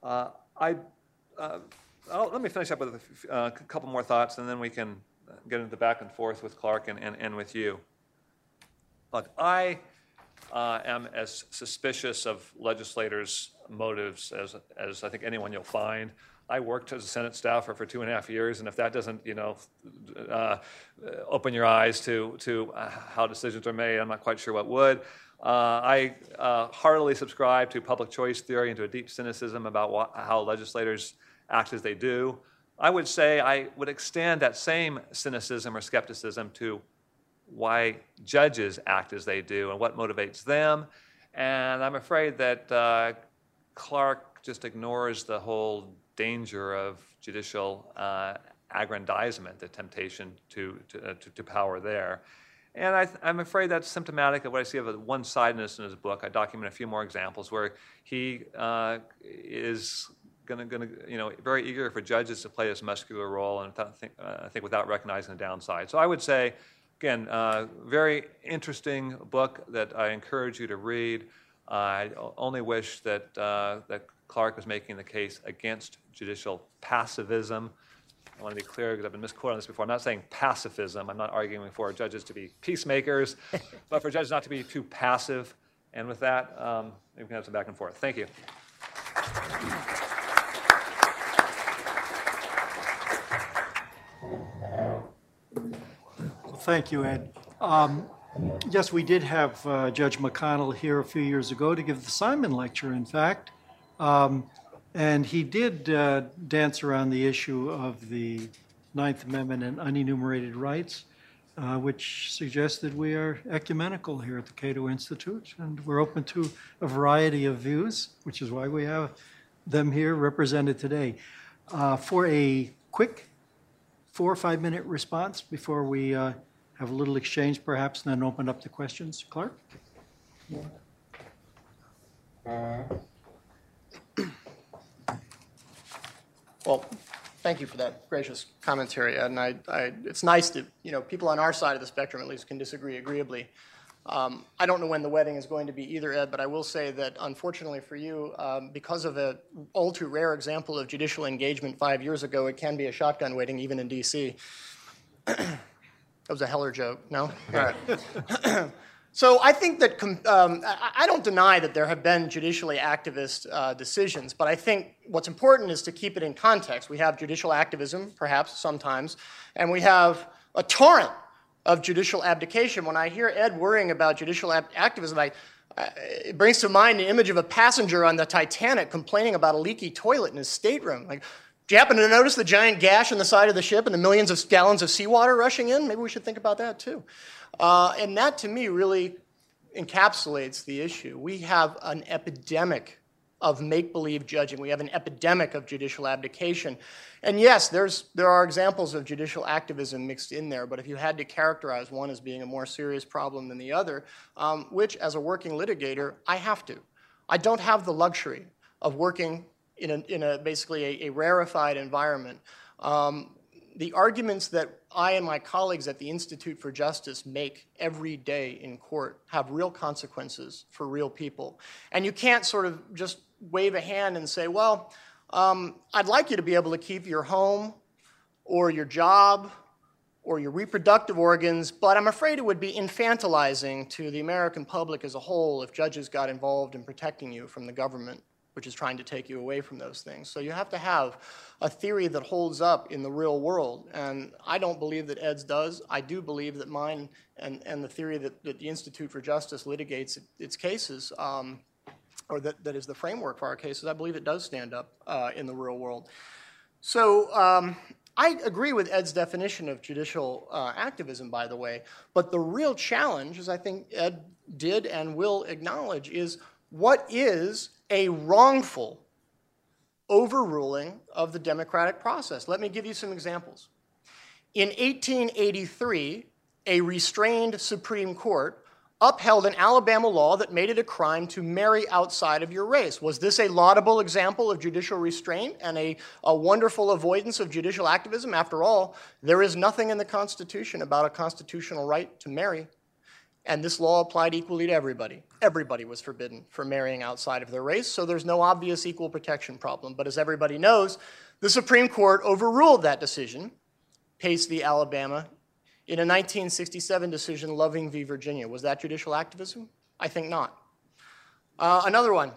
Uh, I, uh, let me finish up with a f- uh, couple more thoughts, and then we can get into the back and forth with Clark and, and, and with you. Look, I uh, am as suspicious of legislators' motives as, as I think anyone you'll find. I worked as a Senate staffer for two and a half years, and if that doesn't, you know, uh, open your eyes to to uh, how decisions are made, I'm not quite sure what would. Uh, I uh, heartily subscribe to public choice theory and to a deep cynicism about wh- how legislators act as they do. I would say I would extend that same cynicism or skepticism to why judges act as they do and what motivates them, and I'm afraid that uh, Clark just ignores the whole danger of judicial uh, aggrandizement, the temptation to to, uh, to, to power there. And I th- I'm afraid that's symptomatic of what I see of a one-sidedness in his book. I document a few more examples where he uh, is going to, you know, very eager for judges to play this muscular role, and th- think, uh, I think without recognizing the downside. So I would say, again, uh, very interesting book that I encourage you to read. Uh, I only wish that uh, that Clark was making the case against judicial passivism. I want to be clear because I've been misquoted on this before. I'm not saying pacifism. I'm not arguing for judges to be peacemakers, but for judges not to be too passive. And with that, um, we can have some back and forth. Thank you. Well, thank you, Ed. Um, yes, we did have uh, Judge McConnell here a few years ago to give the Simon Lecture, in fact. Um, and he did uh, dance around the issue of the Ninth Amendment and unenumerated rights, uh, which suggests that we are ecumenical here at the Cato Institute, and we're open to a variety of views, which is why we have them here represented today. Uh, for a quick four or five minute response before we uh, have a little exchange perhaps and then open up to questions. Clark? Uh. Well, thank you for that gracious commentary, Ed. And I, I, it's nice that, you know, people on our side of the spectrum at least can disagree agreeably. Um, I don't know when the wedding is going to be either, Ed, but I will say that unfortunately for you, um, because of an all too rare example of judicial engagement five years ago, it can be a shotgun wedding even in D C That was a Heller joke, no? All right. So I think that, um, I don't deny that there have been judicially activist uh, decisions, but I think what's important is to keep it in context. We have judicial activism, perhaps, sometimes, and we have a torrent of judicial abdication. When I hear Ed worrying about judicial ab- activism, I, I, it brings to mind the image of a passenger on the Titanic complaining about a leaky toilet in his stateroom. Like, do you happen to notice the giant gash in the side of the ship and the millions of gallons of seawater rushing in? Maybe we should think about that, too. Uh, and that, to me, really encapsulates the issue. We have an epidemic of make-believe judging. We have an epidemic of judicial abdication. And yes, there's, there are examples of judicial activism mixed in there, but if you had to characterize one as being a more serious problem than the other, um, which as a working litigator, I have to. I don't have the luxury of working in a, in a basically a, a rarefied environment. Um, the arguments that I and my colleagues at the Institute for Justice make every day in court have real consequences for real people. And you can't sort of just wave a hand and say, well, um, I'd like you to be able to keep your home or your job or your reproductive organs, but I'm afraid it would be infantilizing to the American public as a whole if judges got involved in protecting you from the government, which is trying to take you away from those things. So you have to have a theory that holds up in the real world. And I don't believe that Ed's does. I do believe that mine and, and the theory that, that the Institute for Justice litigates its cases, um, or that, that is the framework for our cases, I believe it does stand up uh, in the real world. So um, I agree with Ed's definition of judicial uh, activism, by the way. But the real challenge, as I think Ed did and will acknowledge, is what is a wrongful overruling of the democratic process? Let me give you some examples. In eighteen eighty-three, a restrained Supreme Court upheld an Alabama law that made it a crime to marry outside of your race. Was this a laudable example of judicial restraint and a, a wonderful avoidance of judicial activism? After all, there is nothing in the Constitution about a constitutional right to marry. And this law applied equally to everybody. Everybody was forbidden from marrying outside of their race, so there's no obvious equal protection problem. But as everybody knows, the Supreme Court overruled that decision, Pace v. Alabama, in a nineteen sixty-seven decision, Loving v. Virginia. Was that judicial activism? I think not. Uh, another one.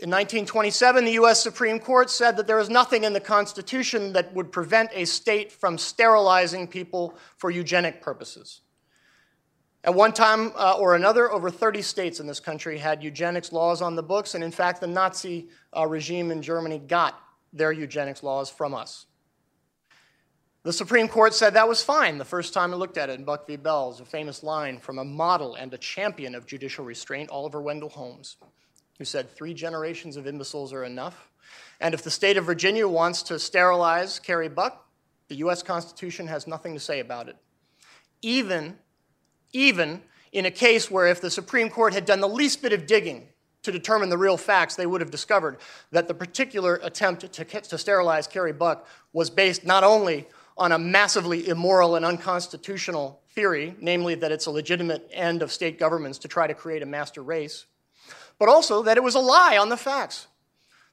In nineteen twenty-seven, the U S Supreme Court said that there is nothing in the Constitution that would prevent a state from sterilizing people for eugenic purposes. At one time uh, or another, over thirty states in this country had eugenics laws on the books, and in fact, the Nazi uh, regime in Germany got their eugenics laws from us. The Supreme Court said that was fine the first time it looked at it in Buck v. Bells, a famous line from a model and a champion of judicial restraint, Oliver Wendell Holmes, who said three generations of imbeciles are enough. And if the state of Virginia wants to sterilize Carrie Buck, the U S Constitution has nothing to say about it. Even even in a case where if the Supreme Court had done the least bit of digging to determine the real facts, they would have discovered that the particular attempt to, to sterilize Carrie Buck was based not only on a massively immoral and unconstitutional theory, namely that it's a legitimate end of state governments to try to create a master race, but also that it was a lie on the facts.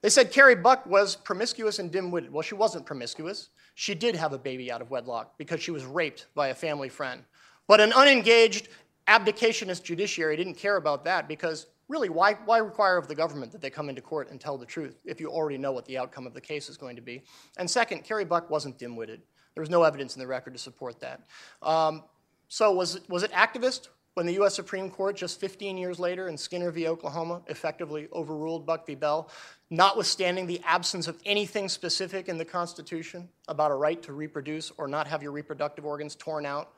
They said Carrie Buck was promiscuous and dim-witted. Well, she wasn't promiscuous. She did have a baby out of wedlock because she was raped by a family friend. But an unengaged abdicationist judiciary didn't care about that because, really, why, why require of the government that they come into court and tell the truth if you already know what the outcome of the case is going to be? And second, Carrie Buck wasn't dim-witted. There was no evidence in the record to support that. Um, so was it, was it activist when the U S Supreme Court just fifteen years later in Skinner v. Oklahoma effectively overruled Buck v. Bell, notwithstanding the absence of anything specific in the Constitution about a right to reproduce or not have your reproductive organs torn out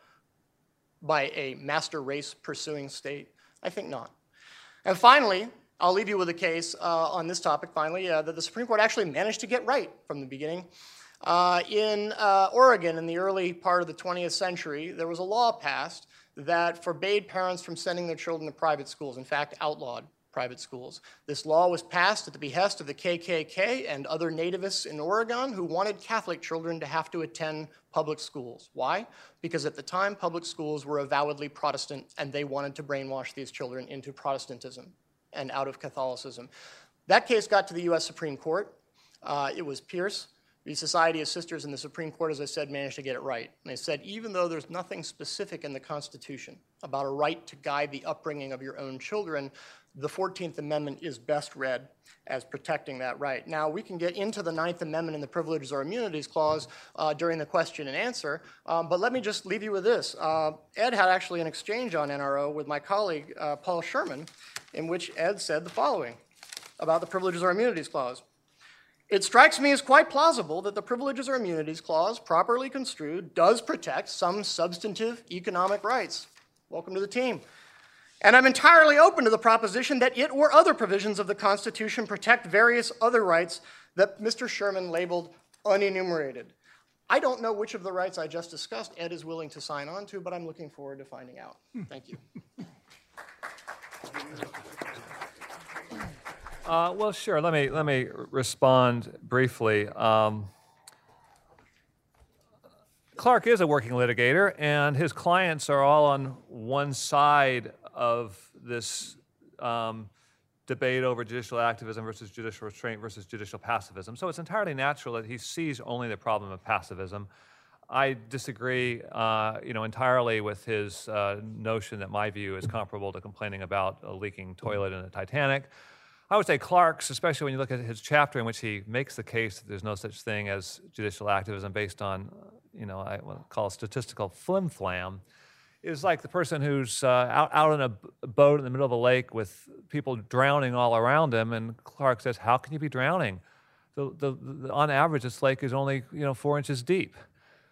by a master race pursuing state? I think not. And finally, I'll leave you with a case uh, on this topic, finally, uh, that the Supreme Court actually managed to get right from the beginning. Uh, in uh, Oregon in the early part of the twentieth century, there was a law passed that forbade parents from sending their children to private schools, in fact, outlawed private schools. This law was passed at the behest of the K K K and other nativists in Oregon who wanted Catholic children to have to attend public schools. Why? Because at the time, public schools were avowedly Protestant, and they wanted to brainwash these children into Protestantism and out of Catholicism. That case got to the U S Supreme Court. Uh, it was Pierce. The Society of Sisters in the Supreme Court, as I said, managed to get it right. And they said, even though there's nothing specific in the Constitution about a right to guide the upbringing of your own children, the fourteenth Amendment is best read as protecting that right. Now, we can get into the ninth Amendment and the Privileges or Immunities Clause uh, during the question and answer, um, but let me just leave you with this. Uh, Ed had actually an exchange on N R O with my colleague, uh, Paul Sherman, in which Ed said the following about the Privileges or Immunities Clause. It strikes me as quite plausible that the Privileges or Immunities Clause, properly construed, does protect some substantive economic rights. Welcome to the team. And I'm entirely open to the proposition that it or other provisions of the Constitution protect various other rights that Mister Sherman labeled unenumerated. I don't know which of the rights I just discussed Ed is willing to sign on to, but I'm looking forward to finding out. Thank you. Uh, well, sure. Let me let me respond briefly. Um, Clark is a working litigator, and his clients are all on one side of this um, debate over judicial activism versus judicial restraint versus judicial passivism. So it's entirely natural that he sees only the problem of passivism. I disagree, uh, you know, entirely with his uh, notion that my view is comparable to complaining about a leaking toilet in the Titanic. I would say Clark's, especially when you look at his chapter in which he makes the case that there's no such thing as judicial activism based on, you know, I call statistical flim-flam, is like the person who's uh, out, out in a boat in the middle of a lake with people drowning all around him, and Clark says, how can you be drowning? The, the, the, on average, this lake is only, you know, four inches deep.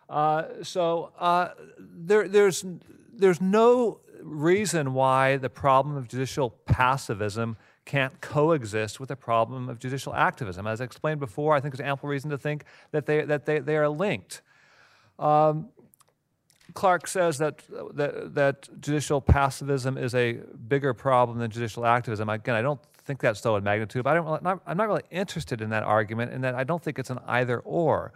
Uh, so uh, there, there's, there's no reason why the problem of judicial passivism can't coexist with the problem of judicial activism. As I explained before, I think there's ample reason to think that they, that they, they are linked. Um, Clark says that, that, that judicial passivism is a bigger problem than judicial activism. Again, I don't think that's so in magnitude, but I don't, not, I'm not really interested in that argument, and that I don't think it's an either-or.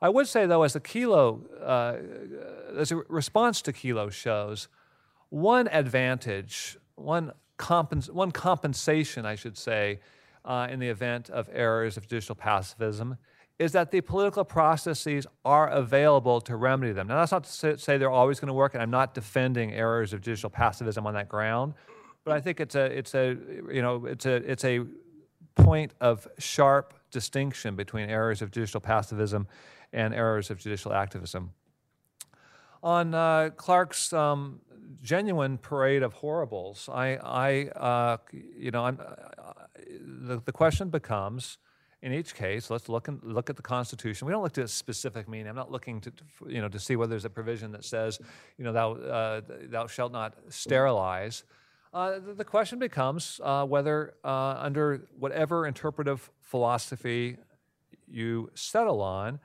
I would say, though, as the Kelo, uh, as a response to Kelo shows, one advantage, one, compens one compensation, I should say, uh, in the event of errors of judicial passivism is that the political processes are available to remedy them. Now, that's not to say they're always going to work, and I'm not defending errors of judicial passivism on that ground, but I think it's a, it's a, you know, it's a, it's a point of sharp distinction between errors of judicial passivism and errors of judicial activism. On uh, Clark's um, genuine parade of horribles, I, I uh, you know, I'm, uh, the, the question becomes, in each case, let's look, in, look at the Constitution. We don't look to a specific meaning. I'm not looking to, you know, to see whether there's a provision that says, you know, thou, uh, thou shalt not sterilize. Uh, the, the question becomes uh, whether uh, under whatever interpretive philosophy you settle on,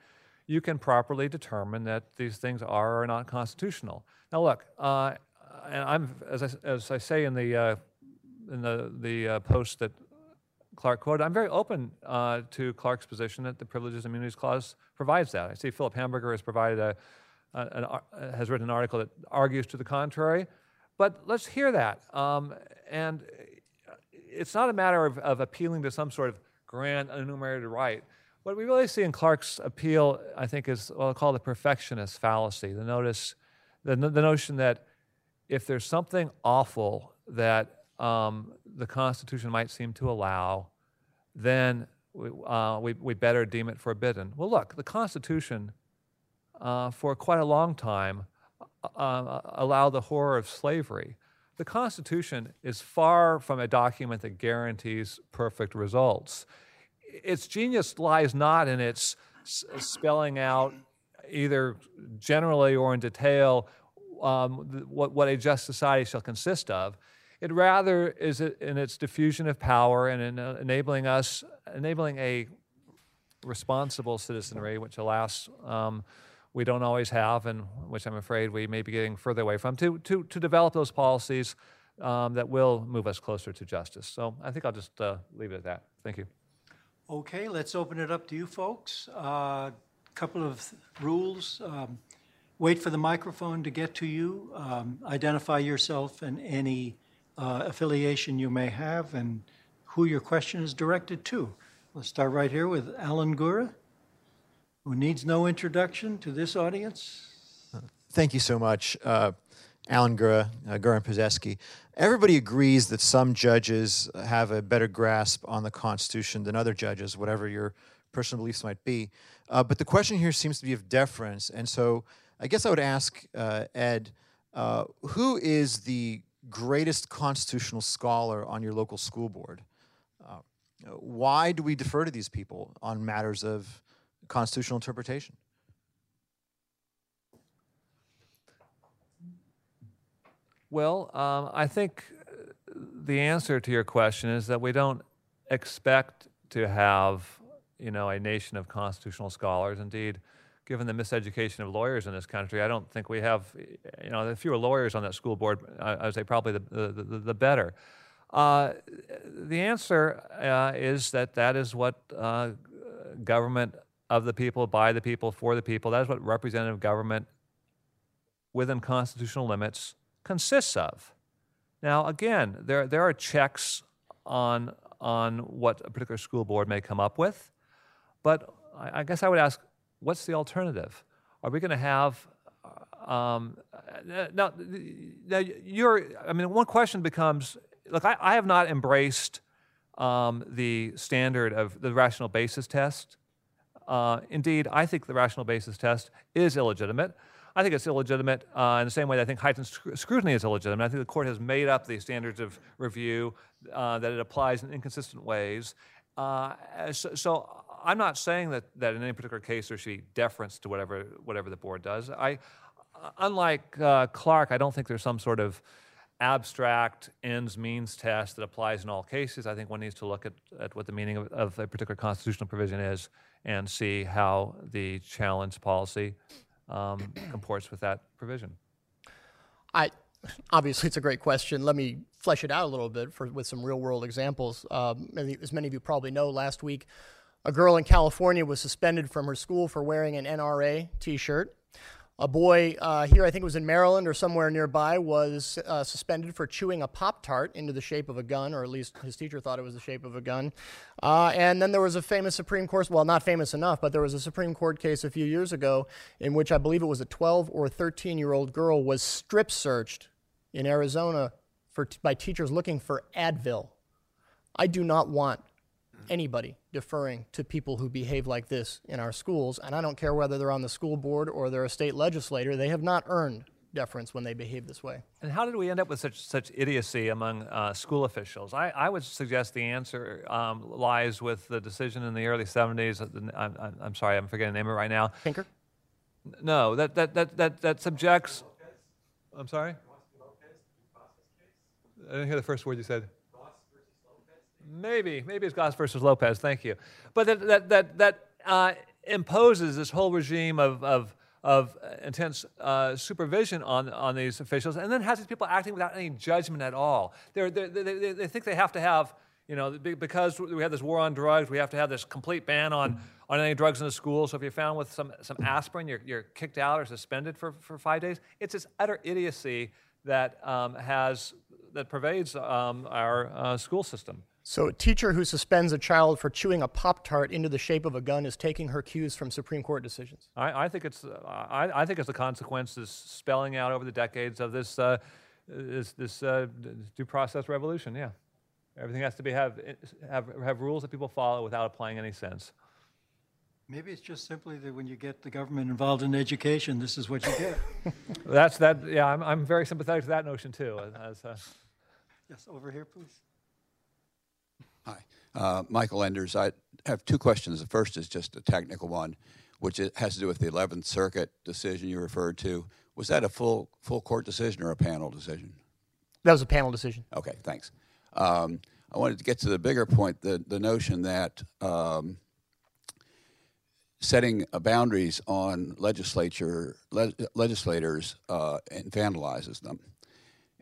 you can properly determine that these things are or are not constitutional. Now, look, uh, and I'm, as, I, as I say in the, uh, in the, the uh, post that Clark quoted, I'm very open uh, to Clark's position that the Privileges and Immunities Clause provides that. I see Philip Hamburger has provided a, an, an, has written an article that argues to the contrary, but let's hear that. Um, and it's not a matter of, of appealing to some sort of grand unenumerated right. What we really see in Clark's appeal, I think, is what I'll call the perfectionist fallacy, the, notice, the, the notion that if there's something awful that Um, the Constitution might seem to allow, then we, uh, we, we better deem it forbidden. Well, look, the Constitution uh, for quite a long time uh, allowed the horror of slavery. The Constitution is far from a document that guarantees perfect results. Its genius lies not in its spelling out, either generally or in detail, um, what, what a just society shall consist of. It rather is in its diffusion of power and in enabling us, enabling a responsible citizenry, which alas, um, we don't always have, and which I'm afraid we may be getting further away from, to, to, to develop those policies um, that will move us closer to justice. So I think I'll just uh, leave it at that. Thank you. Okay, let's open it up to you folks. A uh, couple of rules. Um, wait for the microphone to get to you. Um, identify yourself and any Uh, affiliation you may have and who your question is directed to. Let's start right here with Alan Gura, who needs no introduction to this audience. Uh, thank you so much, uh, Alan Gura, uh, Gura and Pozeski. Everybody agrees that some judges have a better grasp on the Constitution than other judges, whatever your personal beliefs might be. Uh, but the question here seems to be of deference, and so I guess I would ask uh, Ed, uh, who is the greatest constitutional scholar on your local school board? Uh, why do we defer to these people on matters of constitutional interpretation? Well, um, I think the answer to your question is that we don't expect to have, you know, a nation of constitutional scholars. Indeed, given the miseducation of lawyers in this country, I don't think we have, you know, the fewer lawyers on that school board, I, I would say probably the, the, the, the better. Uh, the answer uh, is that that is what uh, government of the people, by the people, for the people, that is what representative government within constitutional limits consists of. Now, again, there, there are checks on, on what a particular school board may come up with, but I, I guess I would ask, what's the alternative? Are we going to have, um, now, now you're, I mean, one question becomes, look, I, I have not embraced um, the standard of the rational basis test. Uh, indeed, I think the rational basis test is illegitimate. I think it's illegitimate uh, in the same way that I think heightened sc scrutiny is illegitimate. I think the court has made up the standards of review, uh, that it applies in inconsistent ways. Uh, so, so I'm not saying that, that in any particular case there should be deference to whatever whatever the board does. I, unlike uh, Clark, I don't think there's some sort of abstract ends means test that applies in all cases. I think one needs to look at, at what the meaning of, of a particular constitutional provision is and see how the challenge policy um, comports with that provision. I obviously, it's a great question. Let me flesh it out a little bit for, with some real-world examples. Um, as many of you probably know, last week a girl in California was suspended from her school for wearing an N R A T-shirt. A boy uh, here, I think it was in Maryland or somewhere nearby, was uh, suspended for chewing a Pop-Tart into the shape of a gun, or at least his teacher thought it was the shape of a gun. Uh, and then there was a famous Supreme Court, well, not famous enough, but there was a Supreme Court case a few years ago in which I believe it was a twelve or thirteen-year-old girl was strip-searched in Arizona for t by teachers looking for Advil. I do not want anybody deferring to people who behave like this in our schools, and I don't care whether they're on the school board or they're a state legislator. They have not earned deference when they behave this way. And how did we end up with such such idiocy among uh, school officials? I, I would suggest the answer um, lies with the decision in the early seventies. I'm, I'm, I'm sorry, I'm forgetting the name of it right now. Pinker? No, that that that that that subjects. I'm sorry. I didn't hear the first word you said. Maybe, maybe it's Goss versus Lopez. Thank you, but that that that, that uh, imposes this whole regime of of of intense uh, supervision on on these officials, and then has these people acting without any judgment at all. They're, they're, they they think they have to have, you know, because we have this war on drugs, we have to have this complete ban on on any drugs in the school. So if you're found with some some aspirin, you're you're kicked out or suspended for for five days. It's this utter idiocy that um, has that pervades um, our uh, school system. So a teacher who suspends a child for chewing a Pop-Tart into the shape of a gun is taking her cues from Supreme Court decisions. I, I think it's uh, I, I think it's the consequences spelling out over the decades of this uh, this, this uh, due process revolution. Yeah, everything has to be have have have rules that people follow without applying any sense. Maybe it's just simply that when you get the government involved in education, this is what you get. That's that. Yeah, I'm I'm very sympathetic to that notion too. As, uh... Yes, over here, please. Hi, uh, Michael Enders. I have two questions. The first is just a technical one, which has to do with the eleventh Circuit decision you referred to. Was that a full full court decision or a panel decision? That was a panel decision. Okay, thanks. Um, I wanted to get to the bigger point, the, the notion that um, setting boundaries on legislature le legislators uh, vandalizes them.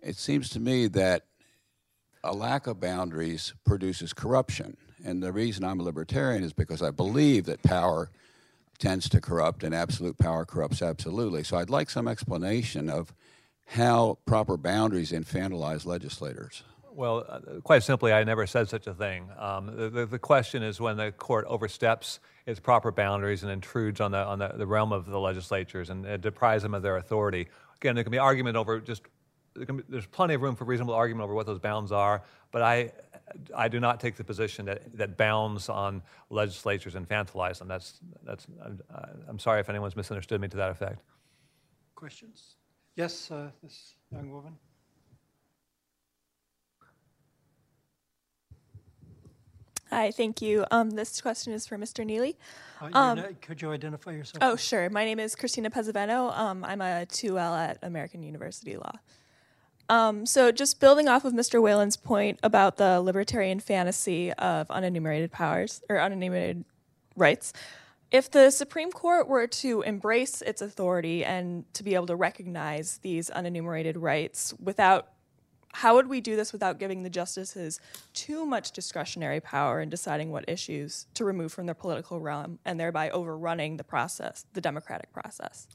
It seems to me that a lack of boundaries produces corruption. And the reason I'm a libertarian is because I believe that power tends to corrupt and absolute power corrupts absolutely. So I'd like some explanation of how proper boundaries infantilize legislators. Well, uh, quite simply, I never said such a thing. Um, the, the, the question is when the court oversteps its proper boundaries and intrudes on the, on the, the realm of the legislatures and uh, deprives them of their authority. Again, there can be argument over just there's plenty of room for reasonable argument over what those bounds are, but I, I do not take the position that, that bounds on legislatures infantilize them. That's, that's, I'm, I'm sorry if anyone's misunderstood me to that effect. Questions? Yes, uh, this young woman. Hi, thank you. Um, this question is for Mister Neely. Uh, um, not, could you identify yourself? Oh, sure. My name is Christina Pezzavento. Um, I'm a two L at American University Law. Um, so just building off of Mister Whalen's point about the libertarian fantasy of unenumerated powers or unenumerated rights, if the Supreme Court were to embrace its authority and to be able to recognize these unenumerated rights without, how would we do this without giving the justices too much discretionary power in deciding what issues to remove from the political realm and thereby overrunning the process, the democratic process?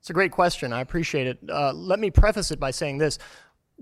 It's a great question. I appreciate it. Uh, let me preface it by saying this.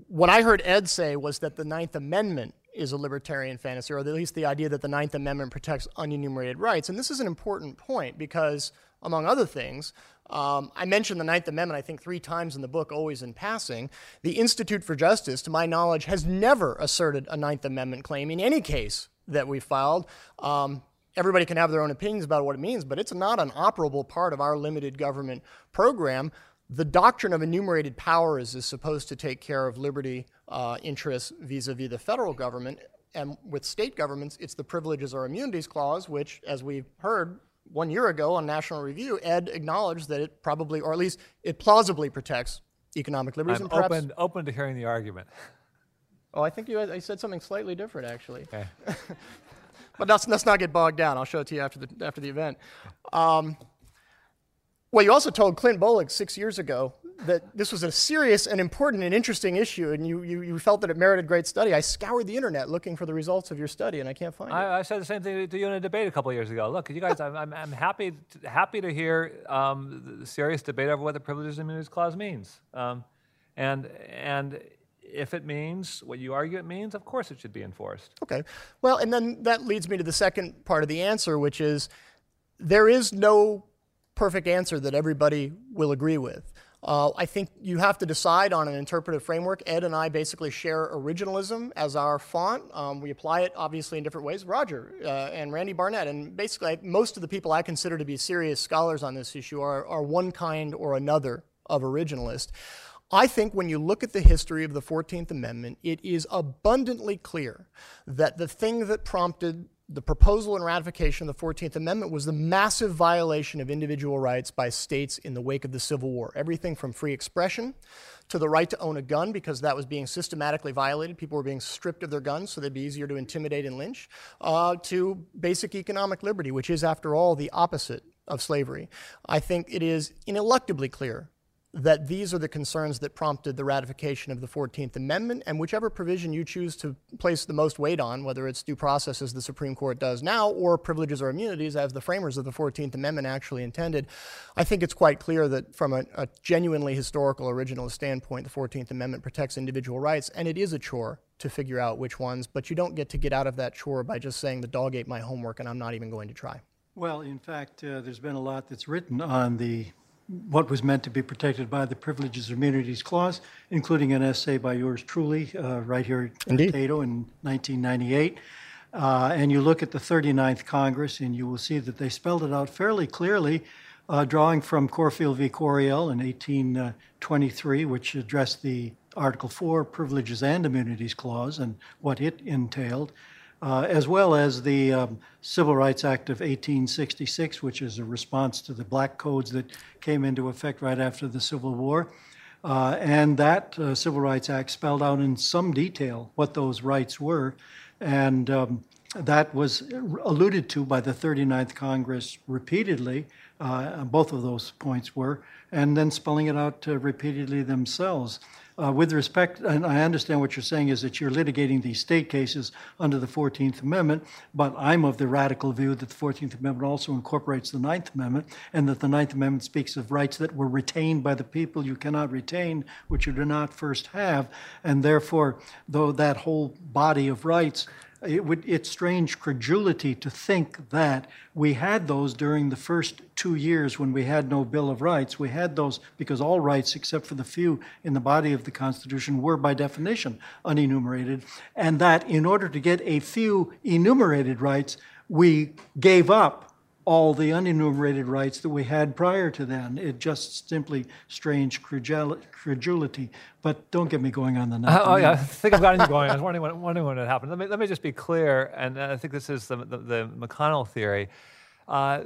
What I heard Ed say was that the Ninth Amendment is a libertarian fantasy, or at least the idea that the Ninth Amendment protects unenumerated rights. And this is an important point because, among other things, um, I mentioned the Ninth Amendment, I think, three times in the book, always in passing. The Institute for Justice, to my knowledge, has never asserted a Ninth Amendment claim in any case that we filed. Um, Everybody can have their own opinions about what it means, but it's not an operable part of our limited government program. The doctrine of enumerated powers is supposed to take care of liberty uh, interests vis-a-vis the federal government. And with state governments, it's the Privileges or Immunities Clause, which, as we heard one year ago on National Review, Ed acknowledged that it probably, or at least it plausibly protects economic liberties. I'm and perhaps, open, open to hearing the argument. Oh, I think you, I said something slightly different, actually. Okay. But let's, let's not get bogged down. I'll show it to you after the, after the event. Um, well, you also told Clint Bolick six years ago that this was a serious and important and interesting issue, and you, you, you felt that it merited great study. I scoured the internet looking for the results of your study, and I can't find I, it. I said the same thing to you in a debate a couple of years ago. Look, you guys, I'm, I'm, I'm happy, to, happy to hear um, the serious debate over what the Privileges and Immunities Clause means. Um, and and... If it means what you argue it means, of course it should be enforced. Okay. Well, and then that leads me to the second part of the answer, which is there is no perfect answer that everybody will agree with. Uh, I think you have to decide on an interpretive framework. Ed and I basically share originalism as our font. Um, we apply it, obviously, in different ways. Roger uh, and Randy Barnett, and basically I, most of the people I consider to be serious scholars on this issue are, are one kind or another of originalist. I think when you look at the history of the fourteenth Amendment, it is abundantly clear that the thing that prompted the proposal and ratification of the fourteenth Amendment was the massive violation of individual rights by states in the wake of the Civil War. Everything from free expression to the right to own a gun, because that was being systematically violated. People were being stripped of their guns so they'd be easier to intimidate and lynch, uh, to basic economic liberty, which is, after all, the opposite of slavery. I think it is ineluctably clear that these are the concerns that prompted the ratification of the fourteenth Amendment, and whichever provision you choose to place the most weight on, whether it's due process as the Supreme Court does now, or privileges or immunities as the framers of the fourteenth Amendment actually intended, I think it's quite clear that from a, a genuinely historical originalist standpoint, the fourteenth Amendment protects individual rights, and it is a chore to figure out which ones, but you don't get to get out of that chore by just saying the dog ate my homework and I'm not even going to try. Well, in fact, uh, there's been a lot that's written on the what was meant to be protected by the Privileges and Immunities Clause, including an essay by yours truly, uh, right here at Cato in nineteen ninety-eight. Uh, and you look at the thirty-ninth Congress, and you will see that they spelled it out fairly clearly, uh, drawing from Corfield v. Coryell in eighteen twenty-three, which addressed the Article four Privileges and Immunities Clause and what it entailed, uh, as well as the um, Civil Rights Act of eighteen sixty-six, which is a response to the black codes that came into effect right after the Civil War. Uh, and that uh, Civil Rights Act spelled out in some detail what those rights were. And um, that was alluded to by the thirty-ninth Congress repeatedly. Uh, both of those points were, and then spelling it out uh, repeatedly themselves. Uh, with respect, and I understand what you're saying is that you're litigating these state cases under the fourteenth Amendment, but I'm of the radical view that the fourteenth Amendment also incorporates the Ninth Amendment, and that the Ninth Amendment speaks of rights that were retained by the people. You cannot retain what you do not first have, and therefore, though that whole body of rights, It would, it's strange credulity to think that we had those during the first two years when we had no Bill of Rights. We had those because all rights, except for the few in the body of the Constitution, were by definition unenumerated, and that in order to get a few enumerated rights, we gave up all the unenumerated rights that we had prior to then. It just simply strange credulity. But don't get me going on the night. Uh, oh, yeah, I think I've gotten you going. I was wondering when, wondering when it happened. Let me, let me just be clear, and I think this is the, the, the McConnell theory. Uh,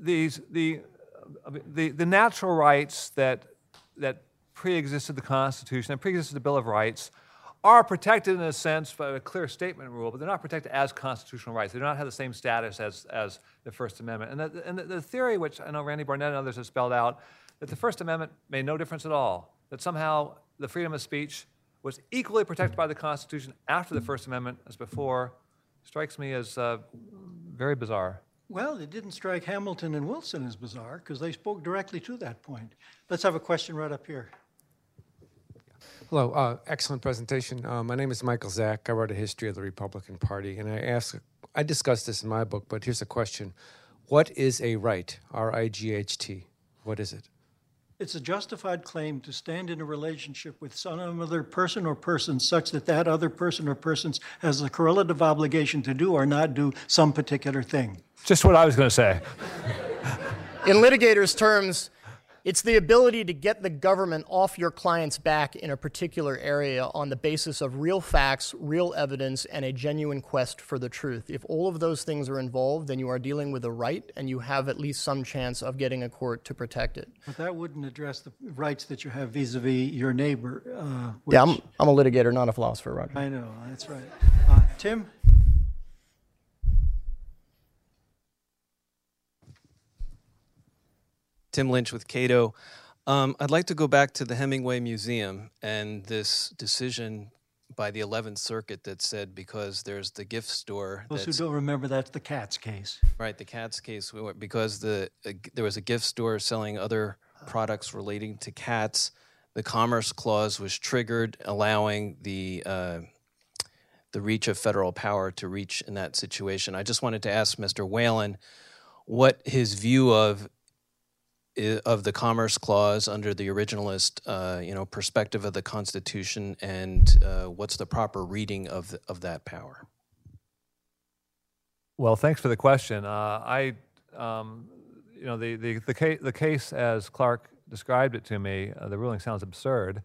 these, the, the, the natural rights that, that pre-existed the Constitution and pre-existed the Bill of Rights are protected in a sense by a clear statement rule, but they're not protected as constitutional rights. They do not have the same status as, as the First Amendment. And the, and the theory, which I know Randy Barnett and others have spelled out, that the First Amendment made no difference at all, that somehow the freedom of speech was equally protected by the Constitution after the First Amendment as before, strikes me as uh, very bizarre. Well, it didn't strike Hamilton and Wilson as bizarre because they spoke directly to that point. Let's have a question right up here. Hello, uh, excellent presentation. Uh, my name is Michael Zach. I wrote a history of the Republican Party, and I ask, I discussed this in my book, but here's a question. What is a right, R I G H T? What is it? It's a justified claim to stand in a relationship with some other person or persons such that that other person or persons has a correlative obligation to do or not do some particular thing. Just what I was going to say. In litigators' terms, it's the ability to get the government off your client's back in a particular area on the basis of real facts, real evidence, and a genuine quest for the truth. If all of those things are involved, then you are dealing with a right, and you have at least some chance of getting a court to protect it. But that wouldn't address the rights that you have vis-a-vis your neighbor. Uh, which... Yeah, I'm, I'm a litigator, not a philosopher, Roger. I know, that's right. Uh, Tim? Tim Lynch with Cato. Um, I'd like to go back to the Hemingway Museum and this decision by the eleventh Circuit that said because there's the gift store. Those who don't remember, that's the Katz case. Right, the Katz case, because the uh, there was a gift store selling other products relating to cats. The Commerce Clause was triggered, allowing the uh, the reach of federal power to reach in that situation. I just wanted to ask Mister Whalen what his view of of the Commerce Clause under the originalist, uh, you know, perspective of the Constitution, and uh, what's the proper reading of the, of that power? Well, thanks for the question. Uh, I, um, you know, the the the case, the case as Clark described it to me, uh, the ruling sounds absurd.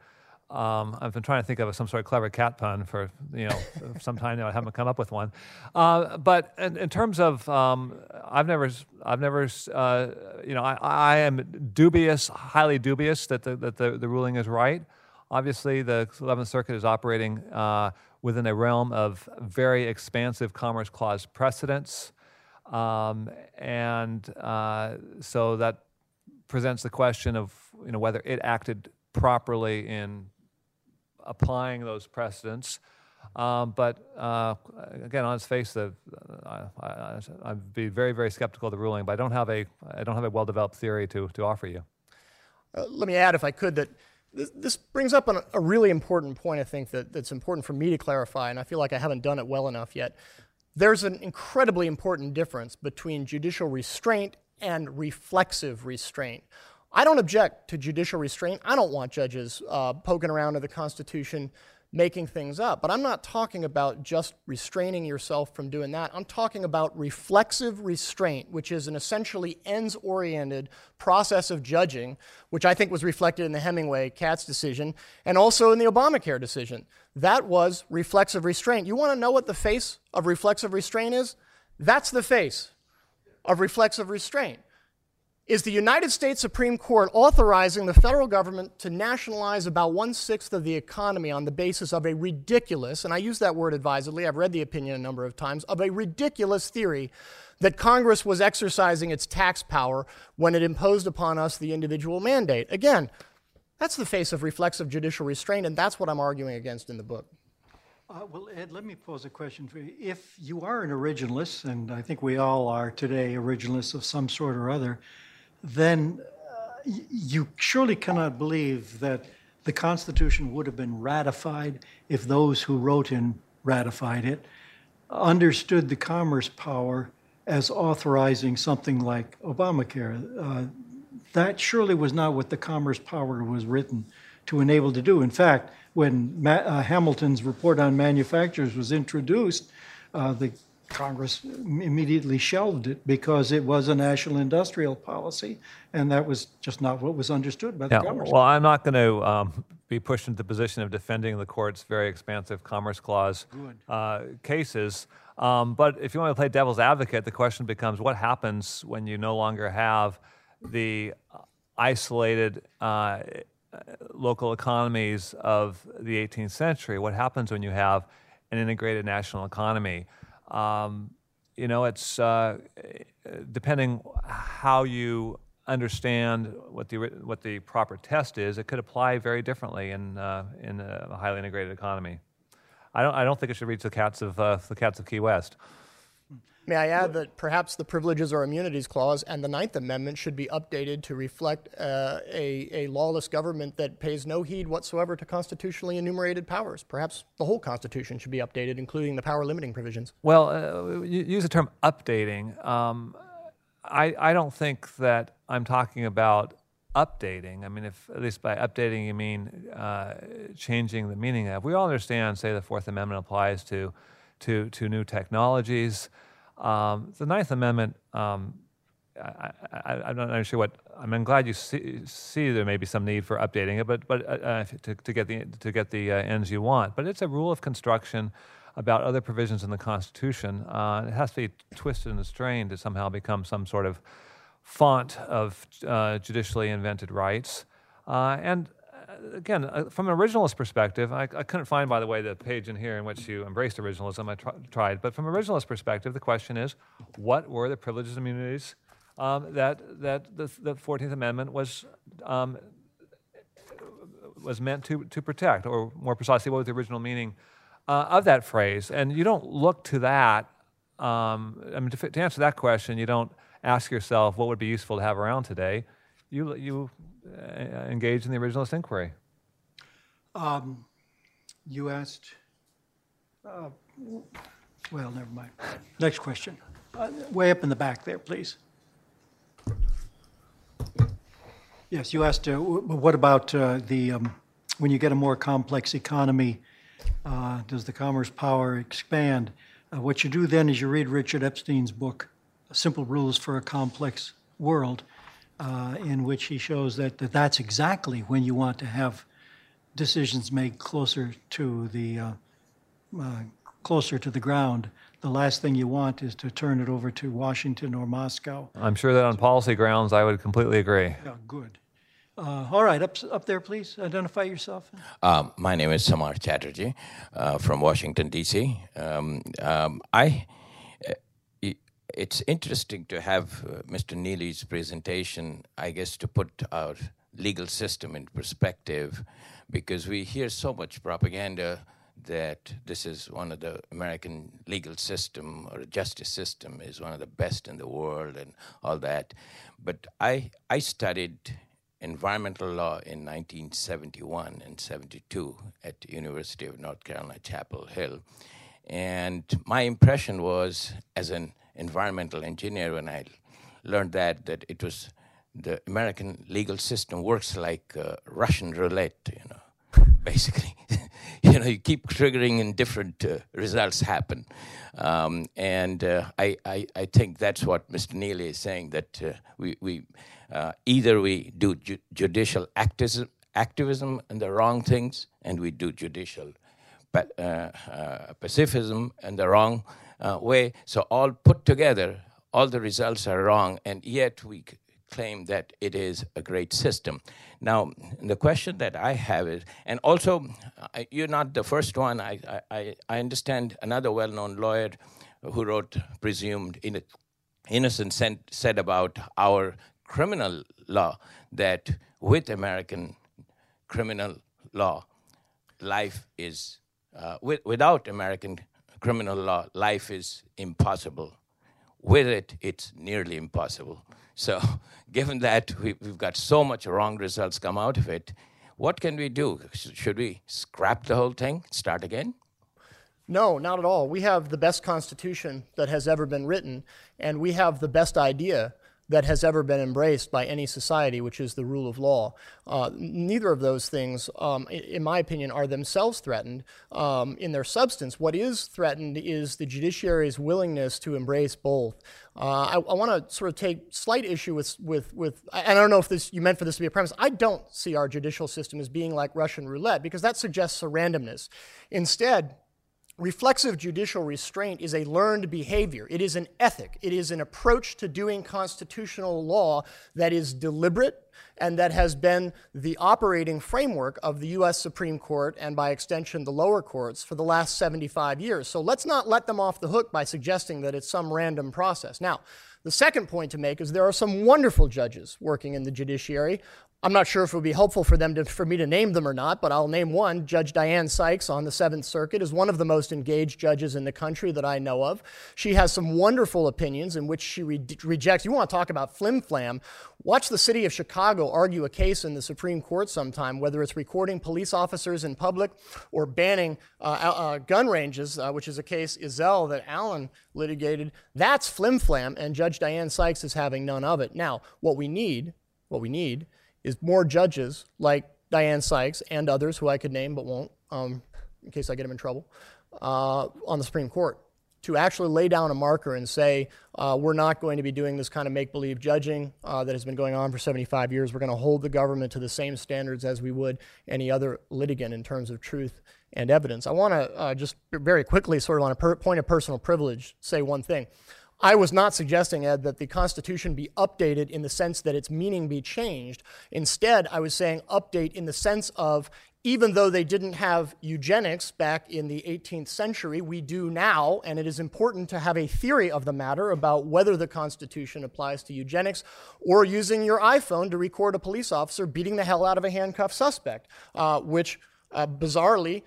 Um, I've been trying to think of some sort of clever cat pun for you know some time now. I haven't come up with one. Uh, but in, in terms of, um, I've never, I've never, uh, you know, I, I am dubious, highly dubious that the, that the, the ruling is right. Obviously, the eleventh Circuit is operating uh, within a realm of very expansive Commerce Clause precedents, um, and uh, so that presents the question of you know whether it acted properly in applying those precedents, um, but uh, again, on its face, the, uh, I, I, I'd be very, very skeptical of the ruling. But I don't have a, I don't have a well-developed theory to to offer you. Uh, let me add, if I could, that th this brings up an, a really important point. I think that that's important for me to clarify, and I feel like I haven't done it well enough yet. There's an incredibly important difference between judicial restraint and reflexive restraint. I don't object to judicial restraint. I don't want judges uh, poking around in the Constitution, making things up. But I'm not talking about just restraining yourself from doing that. I'm talking about reflexive restraint, which is an essentially ends-oriented process of judging, which I think was reflected in the Hemingway-Katz decision and also in the Obamacare decision. That was reflexive restraint. You want to know what the face of reflexive restraint is? That's the face of reflexive restraint. Is the United States Supreme Court authorizing the federal government to nationalize about one-sixth of the economy on the basis of a ridiculous, and I use that word advisedly, I've read the opinion a number of times, of a ridiculous theory that Congress was exercising its tax power when it imposed upon us the individual mandate. Again, that's the face of reflexive judicial restraint, and that's what I'm arguing against in the book. Uh, well, Ed, let me pose a question for you. If you are an originalist, and I think we all are today originalists of some sort or other, then uh, you surely cannot believe that the Constitution would have been ratified if those who wrote and ratified it understood the commerce power as authorizing something like Obamacare. Uh, that surely was not what the commerce power was written to enable to do. In fact, when Ma uh, Hamilton's report on manufacturers was introduced, uh, the Congress immediately shelved it because it was a national industrial policy, and that was just not what was understood by the yeah, Commerce Clause. Well, I'm not going to um, be pushed into the position of defending the court's very expansive Commerce Clause uh, cases, um, but if you want to play devil's advocate, the question becomes what happens when you no longer have the isolated uh, local economies of the eighteenth century. What happens when you have an integrated national economy? Um, you know, it's uh, depending how you understand what the what the proper test is. It could apply very differently in uh, in a highly integrated economy. I don't I don't think it should reach the cats of uh, the cats of Key West. May I add that perhaps the Privileges or Immunities Clause and the Ninth Amendment should be updated to reflect uh, a, a lawless government that pays no heed whatsoever to constitutionally enumerated powers. Perhaps the whole Constitution should be updated, including the power-limiting provisions. Well, uh, you use the term updating. Um, I, I don't think that I'm talking about updating. I mean, if at least by updating you mean uh, changing the meaning of. We all understand, say, the Fourth Amendment applies to, to, to new technologies. Um, the Ninth Amendment, um, I, I, I'm not sure what, I mean, I'm glad you see, see there may be some need for updating it, but, but uh, to, to get the, to get the uh, ends you want. But it's a rule of construction about other provisions in the Constitution. Uh, it has to be twisted and strained to somehow become some sort of font of uh, judicially invented rights. Uh, and again, uh, from an originalist perspective, I, I couldn't find, by the way, the page in here in which you embraced originalism. I tr tried, but from an originalist perspective, the question is, what were the privileges and immunities um, that that the, the fourteenth Amendment was um, was meant to to protect, or more precisely, what was the original meaning uh, of that phrase? And you don't look to that. Um, I mean, to, to answer that question, you don't ask yourself what would be useful to have around today. You you. Uh, engage in the originalist inquiry. Um, you asked, uh, well, never mind. Next question. Uh, way up in the back there, please. Yes, you asked, uh, what about uh, the, um, when you get a more complex economy, uh, does the commerce power expand? Uh, what you do then is you read Richard Epstein's book, Simple Rules for a Complex World, Uh, in which he shows that, that that's exactly when you want to have decisions made closer to the uh, uh, closer to the ground. The last thing you want is to turn it over to Washington or Moscow. I'm sure that on policy grounds, I would completely agree. Yeah, good. Uh, all right, up up there, please. Identify yourself. Um, my name is Samar Chatterjee uh, from Washington, D C Um, um, I. It's interesting to have uh, Mister Neely's presentation, I guess, to put our legal system in perspective, because we hear so much propaganda that this is one of the American legal system or justice system is one of the best in the world and all that. But I, I studied environmental law in nineteen seventy-one and seventy-two at the University of North Carolina, Chapel Hill. And my impression was, as an environmental engineer, when I learned that, that it was the American legal system works like uh, Russian roulette, you know, basically. You know, you keep triggering and different uh, results happen. Um, and uh, I, I, I think that's what Mister Neely is saying, that uh, we, we uh, either we do ju judicial activism, activism and the wrong things, and we do judicial pa uh, uh, pacifism and the wrong Uh, way. So all put together, all the results are wrong, and yet we c claim that it is a great system. Now, the question that I have is, and also, I, you're not the first one. I, I, I understand another well-known lawyer who wrote Presumed Innocent said about our criminal law that with American criminal law, life is, uh, with, without American criminal law, life is impossible. With it, it's nearly impossible. So given that we, we've got so much wrong results come out of it, what can we do? Should we scrap the whole thing, start again? No, not at all. We have the best Constitution that has ever been written, and we have the best idea that has ever been embraced by any society, which is the rule of law. Uh, neither of those things, um, in my opinion, are themselves threatened um, in their substance. What is threatened is the judiciary's willingness to embrace both. Uh, I, I want to sort of take slight issue with, with, with, and I don't know if this you meant for this to be a premise, I don't see our judicial system as being like Russian roulette, because that suggests a randomness. Instead, reflexive judicial restraint is a learned behavior. It is an ethic. It is an approach to doing constitutional law that is deliberate and that has been the operating framework of the U S Supreme Court and, by extension, the lower courts for the last seventy-five years. So let's not let them off the hook by suggesting that it's some random process. Now, the second point to make is there are some wonderful judges working in the judiciary. I'm not sure if it would be helpful for them to, for me to name them or not, but I'll name one. Judge Diane Sykes on the Seventh Circuit is one of the most engaged judges in the country that I know of. She has some wonderful opinions in which she re rejects. You want to talk about flim-flam? Watch the city of Chicago argue a case in the Supreme Court sometime, whether it's recording police officers in public or banning uh, uh, gun ranges, uh, which is a case, Izell, that Allen litigated. That's flim-flam, and Judge Diane Sykes is having none of it. Now, what we need, what we need, is more judges like Diane Sykes and others who I could name but won't, um, in case I get them in trouble, uh, on the Supreme Court, to actually lay down a marker and say, uh, we're not going to be doing this kind of make-believe judging uh, that has been going on for seventy-five years. We're going to hold the government to the same standards as we would any other litigant in terms of truth and evidence. I want to uh, just very quickly, sort of on a per point of personal privilege, say one thing. I was not suggesting, Ed, that the Constitution be updated in the sense that its meaning be changed. Instead, I was saying update in the sense of, even though they didn't have eugenics back in the eighteenth century, we do now, and it is important to have a theory of the matter about whether the Constitution applies to eugenics or using your iPhone to record a police officer beating the hell out of a handcuffed suspect, uh, which uh, bizarrely,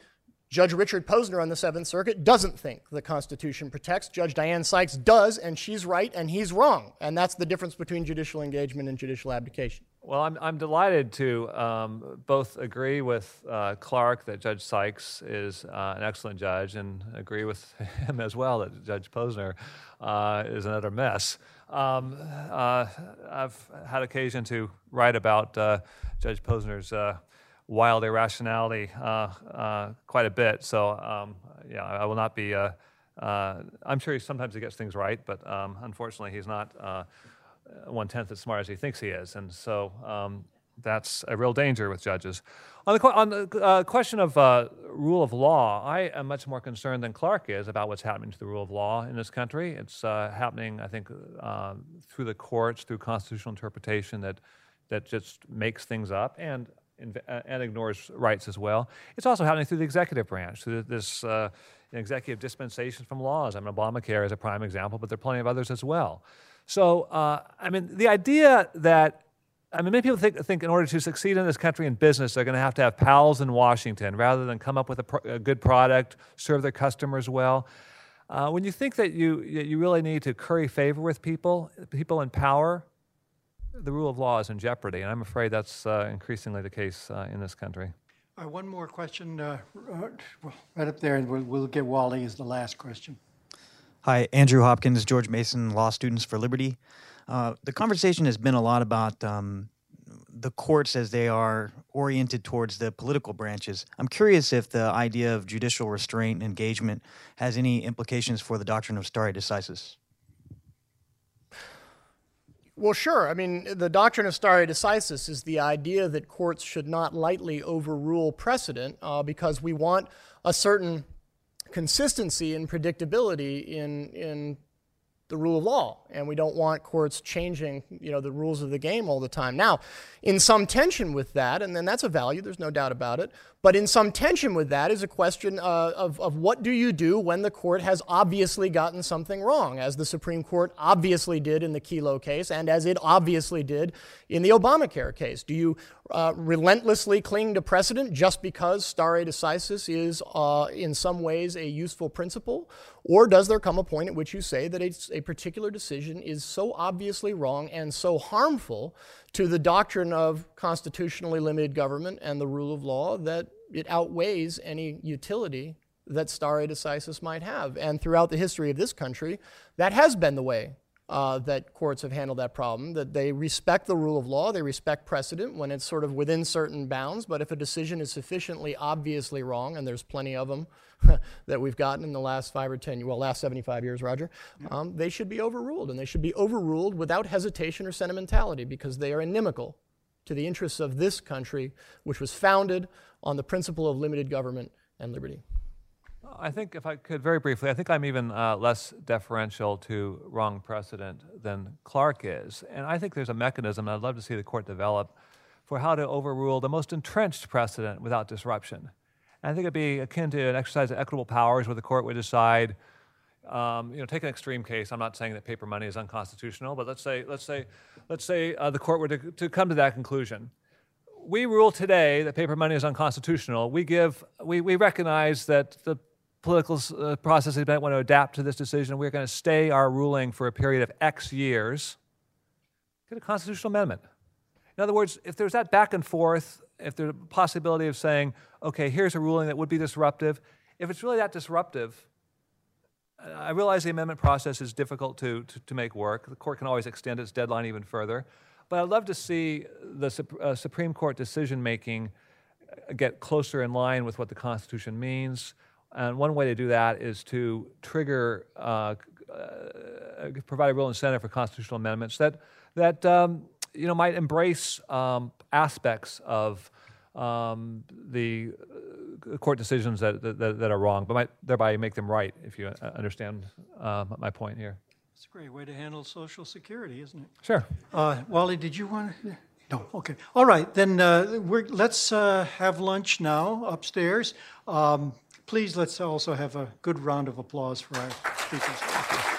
Judge Richard Posner on the Seventh Circuit doesn't think the Constitution protects. Judge Diane Sykes does, and she's right, and he's wrong. And that's the difference between judicial engagement and judicial abdication. Well, I'm, I'm delighted to um, both agree with uh, Clark that Judge Sykes is uh, an excellent judge, and agree with him as well that Judge Posner uh, is another mess. Um, uh, I've had occasion to write about uh, Judge Posner's uh, wild irrationality uh, uh, quite a bit. So, um, yeah, I will not be, uh, uh, I'm sure he sometimes he gets things right, but um, unfortunately he's not uh, one-tenth as smart as he thinks he is. And so um, that's a real danger with judges. On the, on the uh, question of uh, rule of law, I am much more concerned than Clark is about what's happening to the rule of law in this country. It's uh, happening, I think, uh, through the courts, through constitutional interpretation that, that just makes things up. And and ignores rights as well. It's also happening through the executive branch, through this uh, executive dispensation from laws. I mean, Obamacare is a prime example, but there are plenty of others as well. So, uh, I mean, the idea that, I mean, many people think, think in order to succeed in this country in business, they're going to have to have pals in Washington rather than come up with a, pro a good product, serve their customers well. Uh, when you think that you, you really need to curry favor with people, people in power, the rule of law is in jeopardy, and I'm afraid that's uh, increasingly the case uh, in this country. Uh, one more question, uh, right up there, and we'll, we'll get Wally as the last question. Hi, Andrew Hopkins, George Mason, Law Students for Liberty. Uh, the conversation has been a lot about um, the courts as they are oriented towards the political branches. I'm curious if the idea of judicial restraint and engagement has any implications for the doctrine of stare decisis. Well, sure. I mean, the doctrine of stare decisis is the idea that courts should not lightly overrule precedent uh, because we want a certain consistency and predictability in, in the rule of law, and we don't want courts changing, you know, the rules of the game all the time. Now, in some tension with that, and then that's a value, there's no doubt about it, but in some tension with that is a question uh, of, of what do you do when the court has obviously gotten something wrong, as the Supreme Court obviously did in the Kelo case and as it obviously did in the Obamacare case. Do you uh, relentlessly cling to precedent just because stare decisis is uh, in some ways a useful principle? Or does there come a point at which you say that a, a particular decision is so obviously wrong and so harmful to the doctrine of constitutionally limited government and the rule of law that it outweighs any utility that stare decisis might have? And throughout the history of this country, that has been the way uh, that courts have handled that problem, that they respect the rule of law, they respect precedent when it's sort of within certain bounds, but if a decision is sufficiently obviously wrong, and there's plenty of them that we've gotten in the last five or ten, well, last seventy-five years, Roger, um, they should be overruled, and they should be overruled without hesitation or sentimentality because they are inimical to the interests of this country, which was founded on the principle of limited government and liberty. I think, if I could very briefly, I think I'm even uh, less deferential to wrong precedent than Clark is. And I think there's a mechanism, and I'd love to see the court develop, for how to overrule the most entrenched precedent without disruption. And I think it'd be akin to an exercise of equitable powers where the court would decide, um, you know, take an extreme case. I'm not saying that paper money is unconstitutional, but let's say, let's say, let's say uh, the court were to, to come to that conclusion. We rule today that paper money is unconstitutional. We give, we, we recognize that the political uh, process is going to want to adapt to this decision. We're going to stay our ruling for a period of X years. Get a constitutional amendment. In other words, if there's that back and forth, if there's a possibility of saying, okay, here's a ruling that would be disruptive, if it's really that disruptive, I realize the amendment process is difficult to, to, to make work. The court can always extend its deadline even further. But I'd love to see the uh, Supreme Court decision-making get closer in line with what the Constitution means. And one way to do that is to trigger, uh, uh, provide a real incentive for constitutional amendments that, that um, you know, might embrace um, aspects of um, the court decisions that, that, that are wrong, but might thereby make them right, if you understand uh, my point here. It's a great way to handle Social Security, isn't it? Sure. Uh, Wally, did you want to? No. Okay. All right. Then uh, we're, let's uh, have lunch now upstairs. Um, please, let's also have a good round of applause for our speakers.